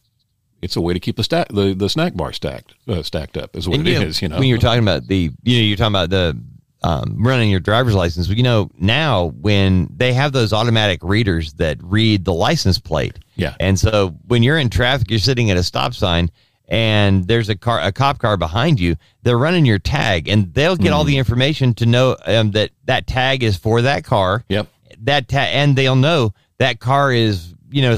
it's a way to keep the stack, the, the snack bar stacked, uh, stacked up is what it you is. Know, you know, when you're talking about the, you know, you're talking about the, Um, running your driver's license. You know, now when they have those automatic readers that read the license plate. Yeah. And so when you're in traffic, you're sitting at a stop sign and there's a car, a cop car behind you, they're running your tag and they'll get mm. all the information to know um, that that tag is for that car. Yep. That ta- And they'll know that car is, you know,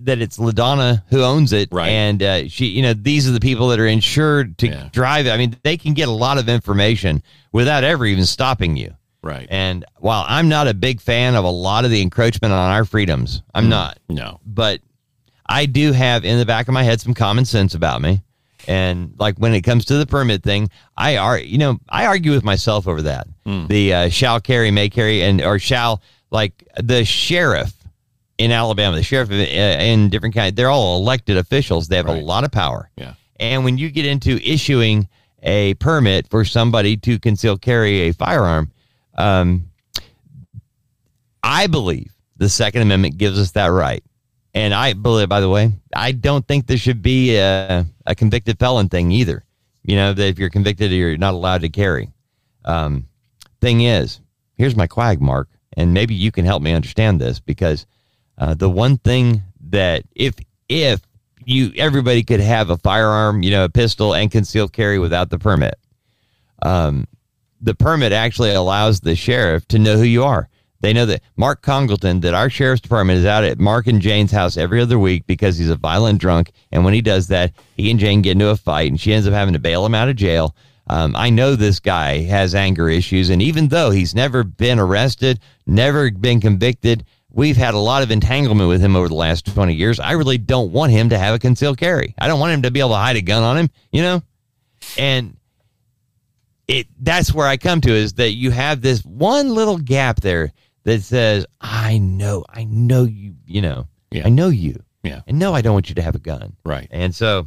that it's LaDonna who owns it. Right. And uh, she, you know, these are the people that are insured to yeah. drive it. I mean, they can get a lot of information without ever even stopping you. Right. And while I'm not a big fan of a lot of the encroachment on our freedoms, I'm mm, not. No. But I do have in the back of my head some common sense about me. And like when it comes to the permit thing, I are, you know, I argue with myself over that. Mm. The uh, shall carry, may carry, and or shall, like the sheriff in Alabama, the sheriff in different counties, they're all elected officials. They have right. a lot of power. Yeah. And when you get into issuing a permit for somebody to conceal carry a firearm, um, I believe the Second Amendment gives us that right. And I believe, by the way, I don't think there should be a, a convicted felon thing either. You know, that if you're convicted, you're not allowed to carry. Um, thing is, here's my quag, Mark, and maybe you can help me understand this, because Uh, the one thing that if if you everybody could have a firearm, you know, a pistol and concealed carry without the permit, um, the permit actually allows the sheriff to know who you are. They know that Mark Congleton, that our sheriff's department is out at Mark and Jane's house every other week because he's a violent drunk. And when he does that, he and Jane get into a fight and she ends up having to bail him out of jail. Um, I know this guy has anger issues. And even though he's never been arrested, never been convicted, we've had a lot of entanglement with him over the last twenty years. I really don't want him to have a concealed carry. I don't want him to be able to hide a gun on him, you know? And it that's where I come to, is that you have this one little gap there that says, I know, I know you, you know, yeah. I know you. Yeah. And no, I don't want you to have a gun. Right. And so,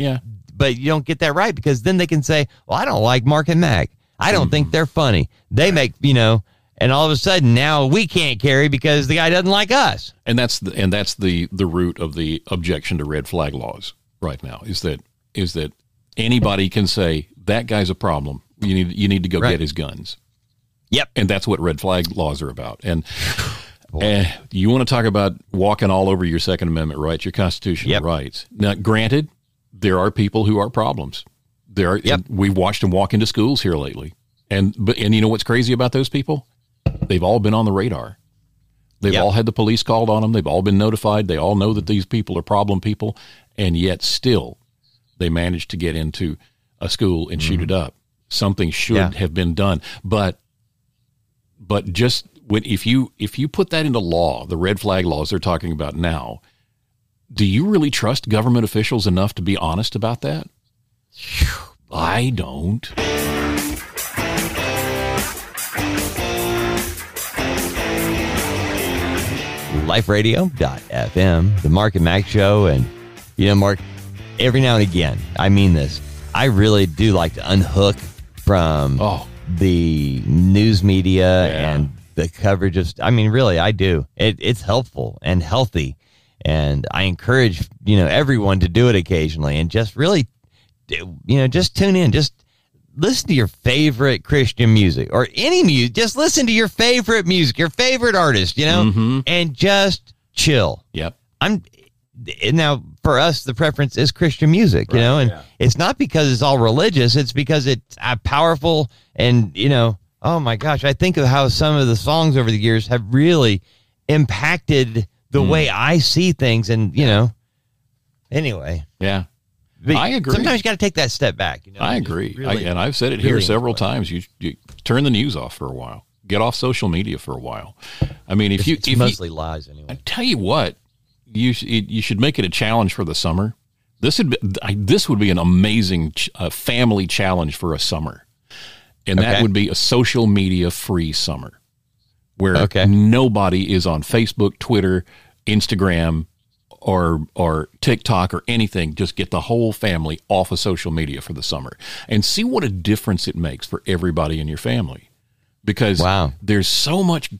yeah, but you don't get that right, because then they can say, well, I don't like Mark and Mac. I don't mm. think they're funny. They right. make, you know, and all of a sudden now we can't carry because the guy doesn't like us. And that's the, and that's the, the root of the objection to red flag laws right now, is that, is that anybody can say that guy's a problem. You need, you need to go right. get his guns. Yep. And that's what red flag laws are about. And, and you want to talk about walking all over your Second Amendment rights, your constitutional yep. rights. Now, granted, there are people who are problems. There are, yep. we've watched them walk into schools here lately. And, but, and you know what's crazy about those people? They've all been on the radar. They've yep. all had the police called on them. They've all been notified. They all know that these people are problem people. And yet still they managed to get into a school and mm-hmm. shoot it up. Something should yeah. have been done. But, but just when, if you, if you put that into law, the red flag laws they're talking about now, do you really trust government officials enough to be honest about that? I don't. life radio dot f m, the Mark and Mac Show. And, you know, Mark, every now and again, I mean this, I really do like to unhook from oh. the news media yeah. and the coverage of, I mean, really, I do. It, it's helpful and healthy. And I encourage, you know, everyone to do it occasionally and just really, you know, just tune in, just listen to your favorite Christian music or any music. Just listen to your favorite music, your favorite artist, you know, mm-hmm. and just chill. Yep. I'm now for us, the preference is Christian music, right, you know, and yeah. it's not because it's all religious. It's because it's uh, powerful. And, you know, oh my gosh, I think of how some of the songs over the years have really impacted the mm. way I see things. And, you know, anyway. Yeah. But I agree. Sometimes you got to take that step back. You know, I agree. Really, I, and I've said it really here several times. You, you turn the news off for a while. Get off social media for a while. I mean, if it's, you... It's if mostly you, lies anyway. I tell you what, you you should make it a challenge for the summer. This would be, this would be an amazing ch- uh, family challenge for a summer. And okay. that would be a social media-free summer where okay. nobody is on Facebook, Twitter, Instagram, or or TikTok or anything. Just get the whole family off of social media for the summer and see what a difference it makes for everybody in your family, because wow. there's so much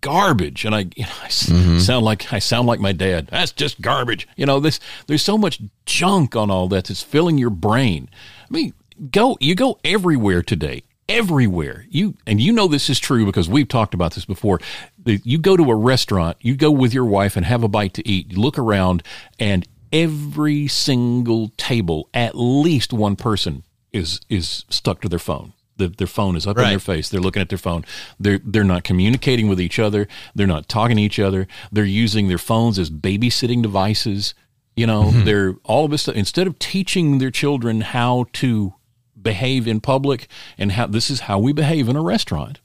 garbage. And I, you know, I mm-hmm. sound like I sound like my dad. That's just garbage. You know, this there's so much junk on all that that's filling your brain. I mean, go you go everywhere today. Everywhere you, and you know, this is true because we've talked about this before. You go to a restaurant, you go with your wife and have a bite to eat. You look around and every single table, at least one person is, is stuck to their phone. The, their phone is up right. in their face. They're looking at their phone. They're, they're not communicating with each other. They're not talking to each other. They're using their phones as babysitting devices. You know, mm-hmm. they're all of a sudden, instead of teaching their children how to behave in public and how this is how we behave in a restaurant.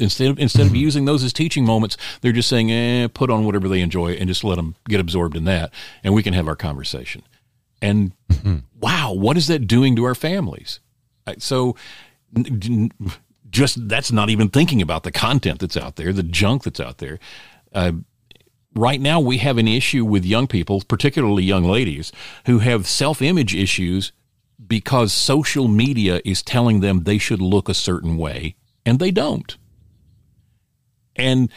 Instead of, instead of using those as teaching moments, they're just saying, eh, put on whatever they enjoy and just let them get absorbed in that. And we can have our conversation. And mm-hmm. wow, what is that doing to our families? So just, that's not even thinking about the content that's out there, the junk that's out there. Uh, right now we have an issue with young people, particularly young ladies who have self-image issues because social media is telling them they should look a certain way, and they don't. And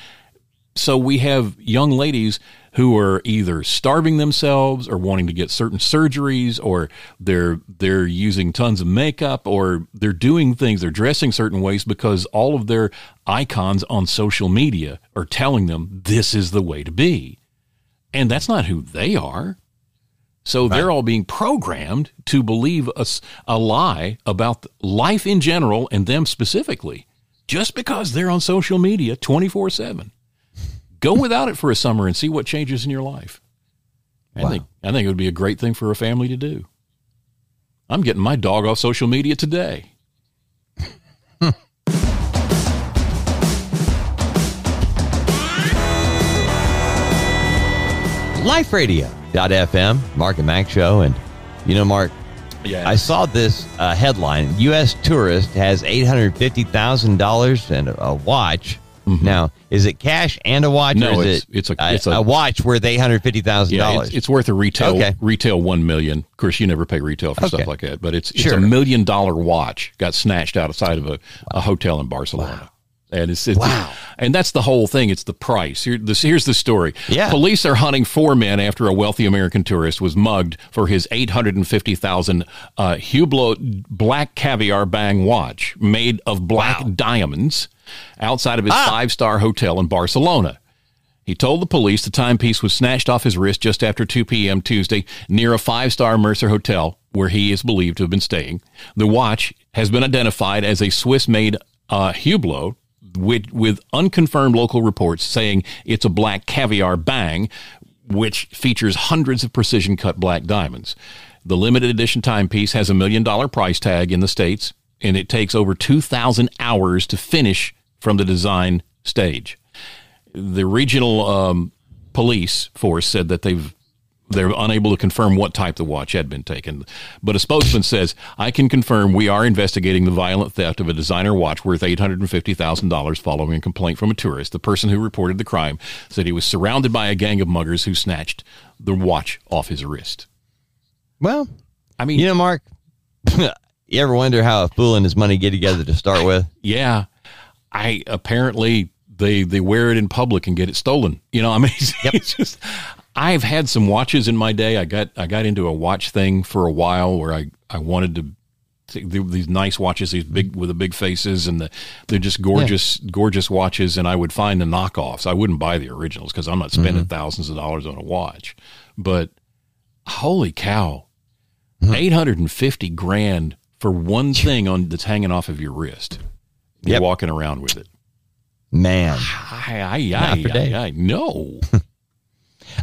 so we have young ladies who are either starving themselves or wanting to get certain surgeries, or they're they're using tons of makeup, or they're doing things, they're dressing certain ways because all of their icons on social media are telling them this is the way to be. And that's not who they are. So they're right. all being programmed to believe a, a lie about life in general and them specifically, just because they're on social media twenty-four seven. Go without it for a summer and see what changes in your life. Wow. I think I think it would be a great thing for a family to do. I'm getting my dog off social media today. Life Radio. F M, Mark and Mac show. And you know, Mark, yes. I saw this uh, headline. U S tourist has eight hundred fifty thousand dollars and a watch. Mm-hmm. Now, is it cash and a watch? No, or is it's, it it's, a, it's a, a watch worth eight hundred fifty thousand dollars. Yeah, it's, it's worth a retail, okay. retail one million dollars. Of course, you never pay retail for okay. stuff like that, but it's, it's sure. a million dollar watch got snatched outside of a, wow. a hotel in Barcelona. Wow. And it's, it's wow. and that's the whole thing. It's the price. Here, this, here's the story. Yeah. Police are hunting four men after a wealthy American tourist was mugged for his eight hundred fifty thousand dollars uh, Hublot black caviar bang watch made of black wow. diamonds outside of his ah. five-star hotel in Barcelona. He told the police the timepiece was snatched off his wrist just after two p.m. Tuesday near a five-star Mercer hotel where he is believed to have been staying. The watch has been identified as a Swiss-made uh, Hublot, With, with unconfirmed local reports saying it's a black caviar bang, which features hundreds of precision-cut black diamonds. The limited edition timepiece has a million-dollar price tag in the States, and it takes over two thousand hours to finish from the design stage. The regional um, police force said that they've They're unable to confirm what type the watch had been taken. But a spokesman says, I can confirm we are investigating the violent theft of a designer watch worth eight hundred fifty thousand dollars following a complaint from a tourist. The person who reported the crime said he was surrounded by a gang of muggers who snatched the watch off his wrist. Well, I mean, you know, Mark, You ever wonder how a fool and his money get together to start I, with? Yeah. I apparently they they wear it in public and get it stolen. You know, I mean, it's, yep. it's just I've had some watches in my day. I got I got into a watch thing for a while where I, I wanted to these nice watches, these big with the big faces, and the, they're just gorgeous, yeah. gorgeous watches. And I would find the knockoffs. I wouldn't buy the originals because I'm not spending mm-hmm. thousands of dollars on a watch. But holy cow, mm-hmm. eight hundred fifty grand for one thing on that's hanging off of your wrist. You're yep. walking around with it, man. I, I, I, I, I no.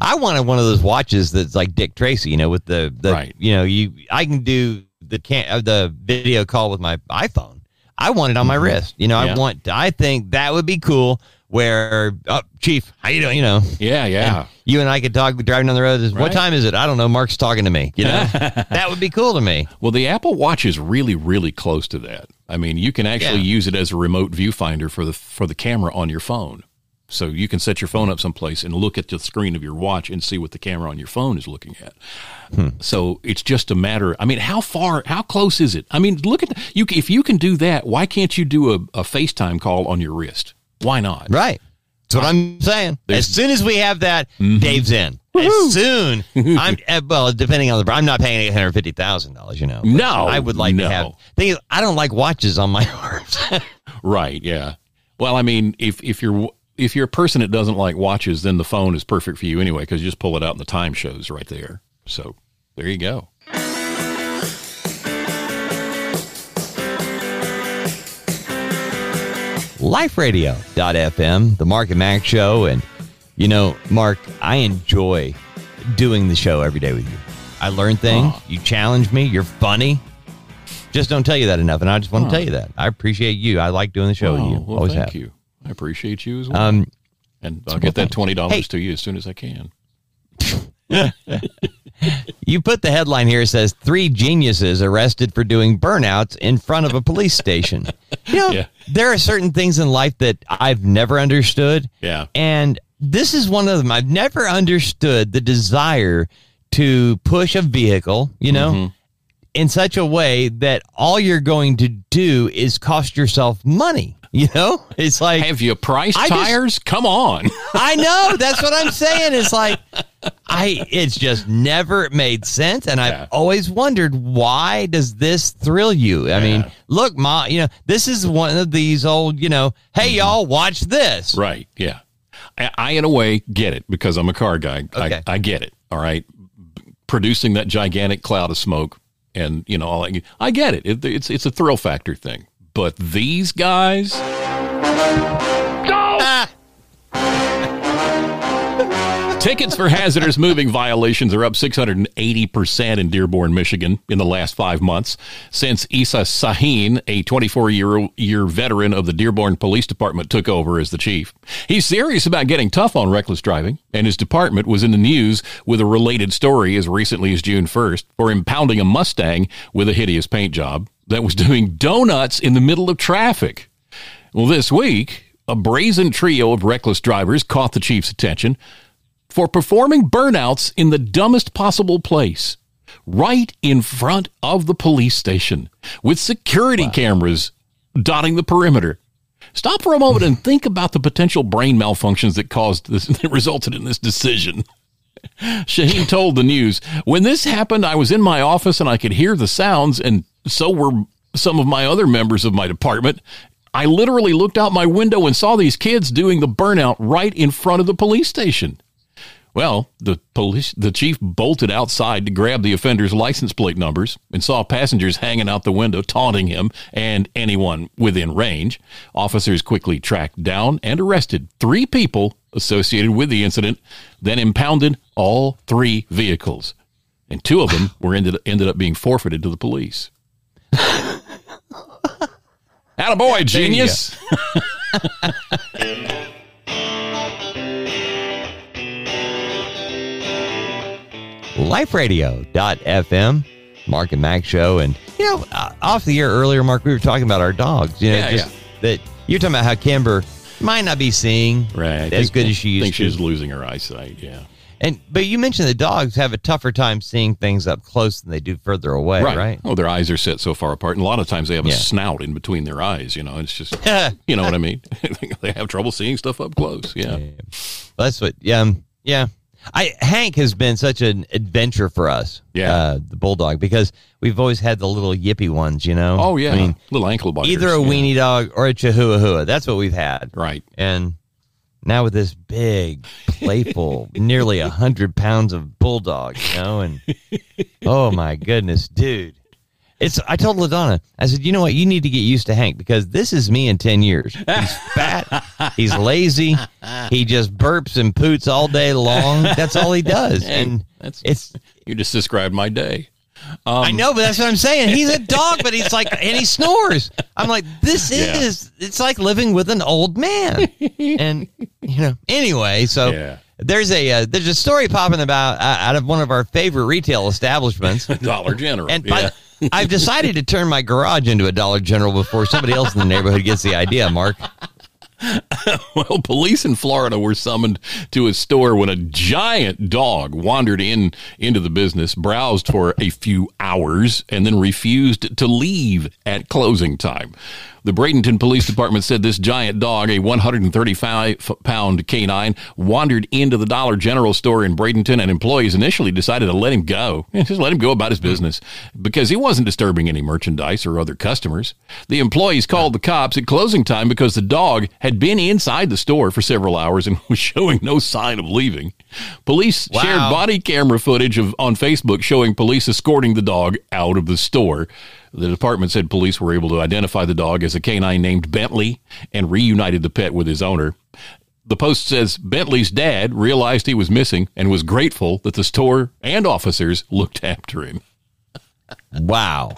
I wanted one of those watches that's like Dick Tracy, you know, with the, the right. you know, you I can do. the can uh, the video call with my iPhone. I want it on my mm-hmm. wrist. You know, yeah. I want, I think that would be cool where, oh, Chief, how you doing? You know? Yeah. Yeah. And you and I could talk driving down the road. Right? What time is it? I don't know. Mark's talking to me. You know, that would be cool to me. Well, the Apple Watch is really, really close to that. I mean, you can actually yeah. use it as a remote viewfinder for the, for the camera on your phone. So you can set your phone up someplace and look at the screen of your watch and see what the camera on your phone is looking at. Hmm. So it's just a matter. I mean, how far, how close is it? I mean, look at the, you. If you can do that, why can't you do a, a FaceTime call on your wrist? Why not? Right. That's what I'm saying. There's, as soon as we have that, mm-hmm. Dave's in. Woo-hoo. As soon, I'm well. Depending on the, I'm not paying eight hundred fifty thousand dollars. You know. No, I would like no. to have. Thing is, I don't like watches on my arms. Right. Yeah. Well, I mean, if if you're If you're a person that doesn't like watches, then the phone is perfect for you anyway, because you just pull it out and the time shows right there. So there you go. life radio dot f m, the Mark and Mac show. And, you know, Mark, I enjoy doing the show every day with you. I learn things. Huh. You challenge me. You're funny. Just don't tell you that enough. And I just want huh. to tell you that. I appreciate you. I like doing the show oh, with you. Well, Always thank have. you. I appreciate you as well. Um, and I'll get that twenty dollars hey. to you as soon as I can. You put the headline here. It says three geniuses arrested for doing burnouts in front of a police station. You know, yeah. there are certain things in life that I've never understood. Yeah. And this is one of them. I've never understood the desire to push a vehicle, you know, mm-hmm. in such a way that all you're going to do is cost yourself money. You know, it's like, have you priced I tires? Just, Come on. I know. That's what I'm saying. It's like, I, it's just never made sense. And yeah. I've always wondered, why does this thrill you? I yeah. mean, look, Ma, you know, this is one of these old, you know, hey, mm-hmm. y'all watch this. Right. Yeah. I, I, in a way get it because I'm a car guy. Okay. I, I get it. All right. Producing that gigantic cloud of smoke and, you know, all that, I get it. it. It's, it's a thrill factor thing. But these guys, ah. Tickets for hazardous moving violations are up six hundred eighty percent in Dearborn, Michigan in the last five months since Issa Sahin, a twenty-four-year veteran of the Dearborn Police Department, took over as the chief. He's serious about getting tough on reckless driving, and his department was in the news with a related story as recently as June first for impounding a Mustang with a hideous paint job that was doing donuts in the middle of traffic. Well, this week, a brazen trio of reckless drivers caught the chief's attention for performing burnouts in the dumbest possible place, right in front of the police station, with security wow. cameras dotting the perimeter. Stop for a moment and think about the potential brain malfunctions that caused this, that resulted in this decision. Shaheen told the news, when this happened, I was in my office and I could hear the sounds, and so were some of my other members of my department. I literally looked out my window and saw these kids doing the burnout right in front of the police station. Well, the police, the chief bolted outside to grab the offender's license plate numbers and saw passengers hanging out the window, taunting him and anyone within range. Officers quickly tracked down and arrested three people associated with the incident, then impounded all three vehicles. And two of them were ended, ended up being forfeited to the police. Attaboy, genius. life radio dot f m, Mark and Mac show. And, you know, uh, off the air earlier, Mark, we were talking about our dogs. You know, yeah, just yeah. that you're talking about how Kimber might not be seeing right. as think, good as she used to. I think she's losing her eyesight, yeah. And but you mentioned the dogs have a tougher time seeing things up close than they do further away, right? right? Oh, their eyes are set so far apart, and a lot of times they have yeah. a snout in between their eyes. You know, it's just you know what I mean. They have trouble seeing stuff up close. Yeah, yeah. Well, that's what. Yeah, um, yeah. I Hank has been such an adventure for us. Yeah, uh, the bulldog, because we've always had the little yippy ones. You know. Oh yeah, I mean, little ankle biters. Either a yeah. weenie dog or a chihuahua. That's what we've had. Right, and. Now with this big, playful, nearly one hundred pounds of bulldog, you know, and oh, my goodness, dude. It's. I told LaDonna, I said, you know what, you need to get used to Hank because this is me in ten years. He's fat, he's lazy, he just burps and poots all day long. That's all he does. And that's, it's you just described my day. Um, I know, but that's what I'm saying. He's a dog, but he's like, and he snores. I'm like, this is, yeah. it's like living with an old man. And, you know, anyway, so yeah. there's a, uh, there's a story popping about uh, out of one of our favorite retail establishments. Dollar General. And yeah. by, I've decided to turn my garage into a Dollar General before somebody else in the neighborhood gets the idea, Mark. Well, police in Florida were summoned to a store when a giant dog wandered in into the business, browsed for a few hours, and then refused to leave at closing time. The Bradenton Police Department said this giant dog, a one hundred thirty-five pound canine, wandered into the Dollar General store in Bradenton, and employees initially decided to let him go. Just let him go about his business because he wasn't disturbing any merchandise or other customers. The employees called the cops at closing time because the dog had been inside the store for several hours and was showing no sign of leaving. Police wow. shared body camera footage of on Facebook showing police escorting the dog out of the store. The department said police were able to identify the dog as a canine named Bentley and reunited the pet with his owner. The post says Bentley's dad realized he was missing and was grateful that the store and officers looked after him. Wow.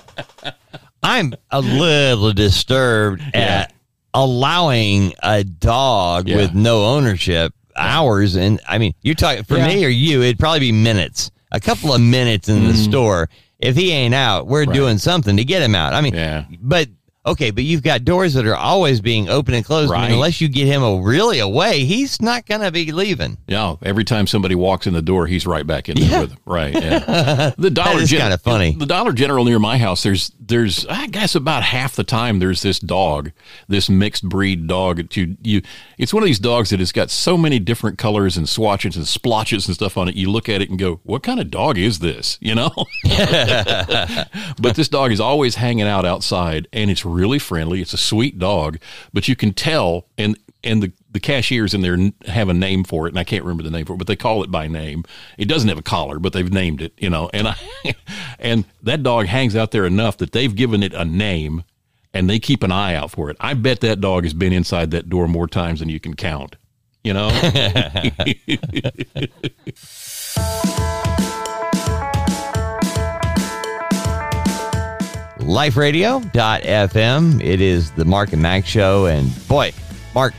I'm a little disturbed yeah. at allowing a dog yeah. with no ownership hours. And I mean, you're talking for yeah. me or you, it'd probably be minutes, a couple of minutes in mm. the store. If he ain't out, we're right. doing something to get him out. I mean, yeah. but, okay, but you've got doors that are always being open and closed. Right. I mean, unless you get him a, really away, he's not going to be leaving. Yeah, every time somebody walks in the door, he's right back in there yeah. with him. Right, yeah. The Dollar General, kind of funny. The Dollar General near my house, there's, there's I guess, about half the time there's this dog, this mixed breed dog. You, you, it's one of these dogs that has got so many different colors and swatches and splotches and stuff on it. You look at it and go, what kind of dog is this, you know? But this dog is always hanging out outside, and it's really friendly. It's a sweet dog, but you can tell, and and the, the cashiers in there have a name for it, and I can't remember the name for it, but they call it by name. It doesn't have a collar, but they've named it, you know. And I, and that dog hangs out there enough that they've given it a name, and they keep an eye out for it. I bet that dog has been inside that door more times than you can count, you know. life radio dot f m. It is the Mark and Mac show. And boy, Mark,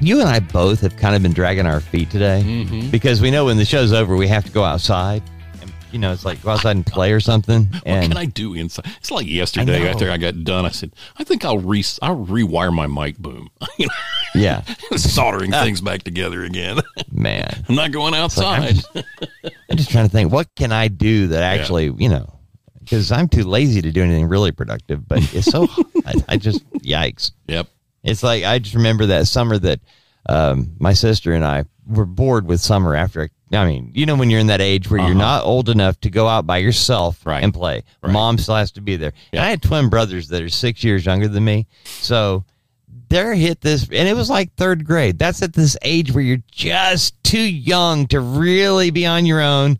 you and I both have kind of been dragging our feet today mm-hmm. because we know when the show's over, we have to go outside. And, you know, it's like go outside and play or something. What and, can I do inside? It's like yesterday after I got done. I said, I think I'll, re- I'll rewire my mic boom. yeah. Soldering uh, things back together again. Man. I'm not going outside. Like, I'm, just, I'm just trying to think, what can I do that actually, yeah. you know, because I'm too lazy to do anything really productive, but it's so, I, I just, yikes. Yep. It's like, I just remember that summer that um, my sister and I were bored with summer after, I mean, you know, when you're in that age where uh-huh. you're not old enough to go out by yourself right. and play. Right. Mom still has to be there. Yep. And I had twin brothers that are six years younger than me. So they're hit this, and it was like third grade. That's at this age where you're just too young to really be on your own,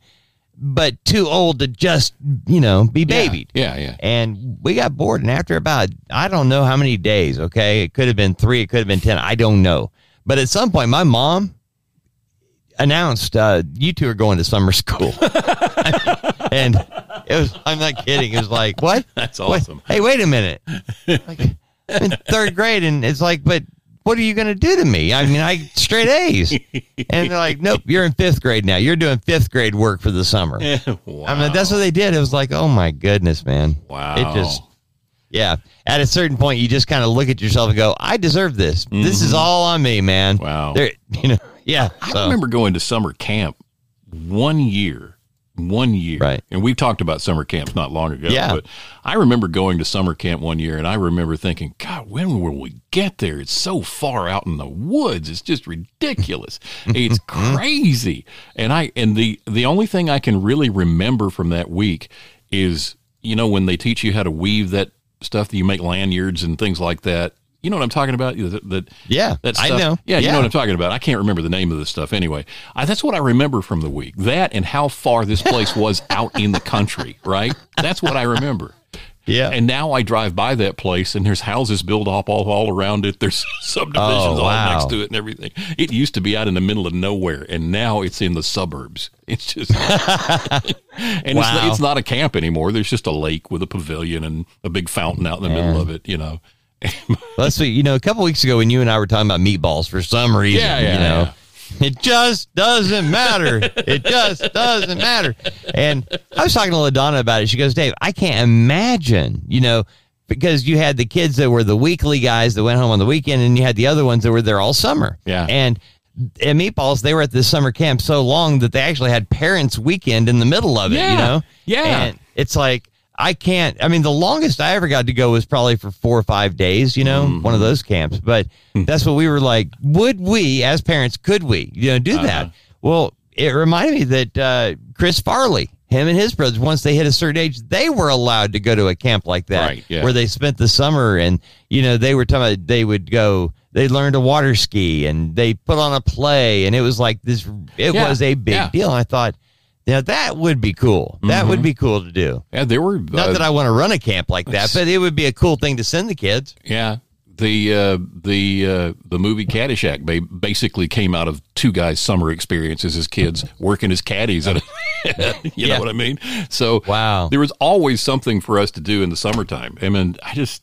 but too old to just, you know, be babied. Yeah, yeah, yeah. And we got bored. And after about, I don't know how many days, okay? It could have been three. It could have been ten. I don't know. But at some point, my mom announced, uh, you two are going to summer school. And it was, I'm not kidding. It was like, what? That's awesome. What? Hey, wait a minute. Like, I'm in third grade, and it's like, but what are you going to do to me? I mean, I straight A's. And they're like, nope, you're in fifth grade now. You're doing fifth grade work for the summer. Wow. I mean, that's what they did. It was like, oh, my goodness, man. Wow. It just, yeah. At a certain point, you just kind of look at yourself and go, I deserve this. Mm-hmm. This is all on me, man. Wow. They're, you know, yeah. I so. remember going to summer camp one year, one year. Right. And we've talked about summer camps not long ago. Yeah. But I remember going to summer camp one year, and I remember thinking, God, when will we get there? It's so far out in the woods. It's just ridiculous. It's crazy. And I and the the only thing I can really remember from that week is, you know, when they teach you how to weave that stuff that you make lanyards and things like that. You know what I'm talking about? That, that, yeah, that stuff. I know. Yeah, yeah, you know what I'm talking about. I can't remember the name of this stuff anyway. I, that's what I remember from the week. That and how far this place was out in the country, right? That's what I remember. Yeah. And now I drive by that place, and there's houses built up all, all around it. There's subdivisions oh, wow. all next to it and everything. It used to be out in the middle of nowhere, and now it's in the suburbs. It's just and wow. it's, it's not a camp anymore. There's just a lake with a pavilion and a big fountain out in the yeah. middle of it, you know. Let's see, you know, a couple weeks ago when you and I were talking about meatballs for some reason, yeah, yeah, you know, yeah. it just doesn't matter. It just doesn't matter. And I was talking to LaDonna about it. She goes, Dave, I can't imagine, you know, because you had the kids that were the weekly guys that went home on the weekend, and you had the other ones that were there all summer. Yeah. And at Meatballs, they were at this summer camp so long that they actually had parents' weekend in the middle of it, yeah, you know? Yeah. And it's like, I can't, I mean, the longest I ever got to go was probably for four or five days, you know, mm. one of those camps. But that's what we were like, would we, as parents, could we, you know, do uh-huh. that? Well, it reminded me that uh, Chris Farley, him and his brothers, once they hit a certain age, they were allowed to go to a camp like that, right, yeah. where they spent the summer. And, you know, they were talking about they would go, they learned to water ski and they put on a play. And it was like this, it yeah. was a big yeah. deal. And I thought, now, that would be cool. That mm-hmm. would be cool to do. Yeah, there were... Uh, Not that I want to run a camp like that, but it would be a cool thing to send the kids. Yeah. The uh, the uh, the movie Caddyshack basically came out of two guys' summer experiences as kids working as caddies. At a, you yeah. know what I mean? So wow. there was always something for us to do in the summertime. I mean, I just...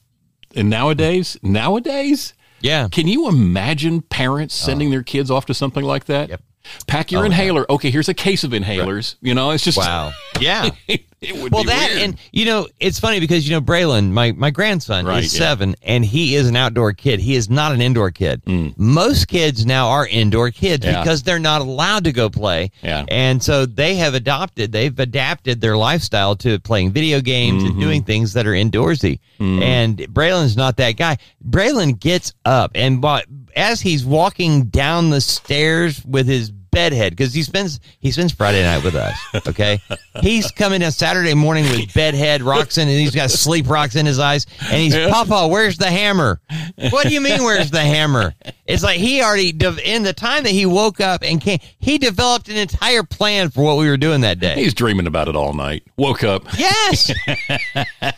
And nowadays, nowadays... Yeah. Can you imagine parents sending oh. their kids off to something like that? Yep. Pack your oh, inhaler. Yeah. Okay, here's a case of inhalers. Right. You know, it's just wow. Yeah. it, it would well, be that weird. And you know, it's funny because you know Braylon, my my grandson right, is yeah. seven, and he is an outdoor kid. He is not an indoor kid. Mm. Most kids now are indoor kids yeah. because they're not allowed to go play. Yeah. And so they have adopted, they've adapted their lifestyle to playing video games mm-hmm. and doing things that are indoorsy. Mm. And Braylon's not that guy. Braylon gets up and bought as he's walking down the stairs with his bedhead, because he spends he spends Friday night with us, okay? He's coming down Saturday morning with bedhead rocks in, and he's got sleep rocks in his eyes, and he's, Papa, where's the hammer? What do you mean, where's the hammer? It's like he already, in the time that he woke up and came, he developed an entire plan for what we were doing that day. He's dreaming about it all night. Woke up. Yes!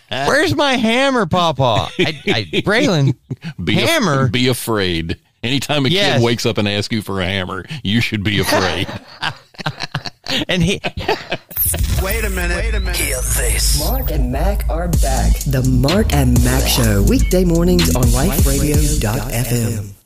Where's my hammer, Papa? I, I, Braylon, be hammer? Af- be afraid. Anytime a yes. kid wakes up and asks you for a hammer, you should be afraid. and he... Wait a minute. Wait a minute. Kill this. Mark and Mac are back. The Mark and Mac Show. Weekday mornings on life radio dot f m.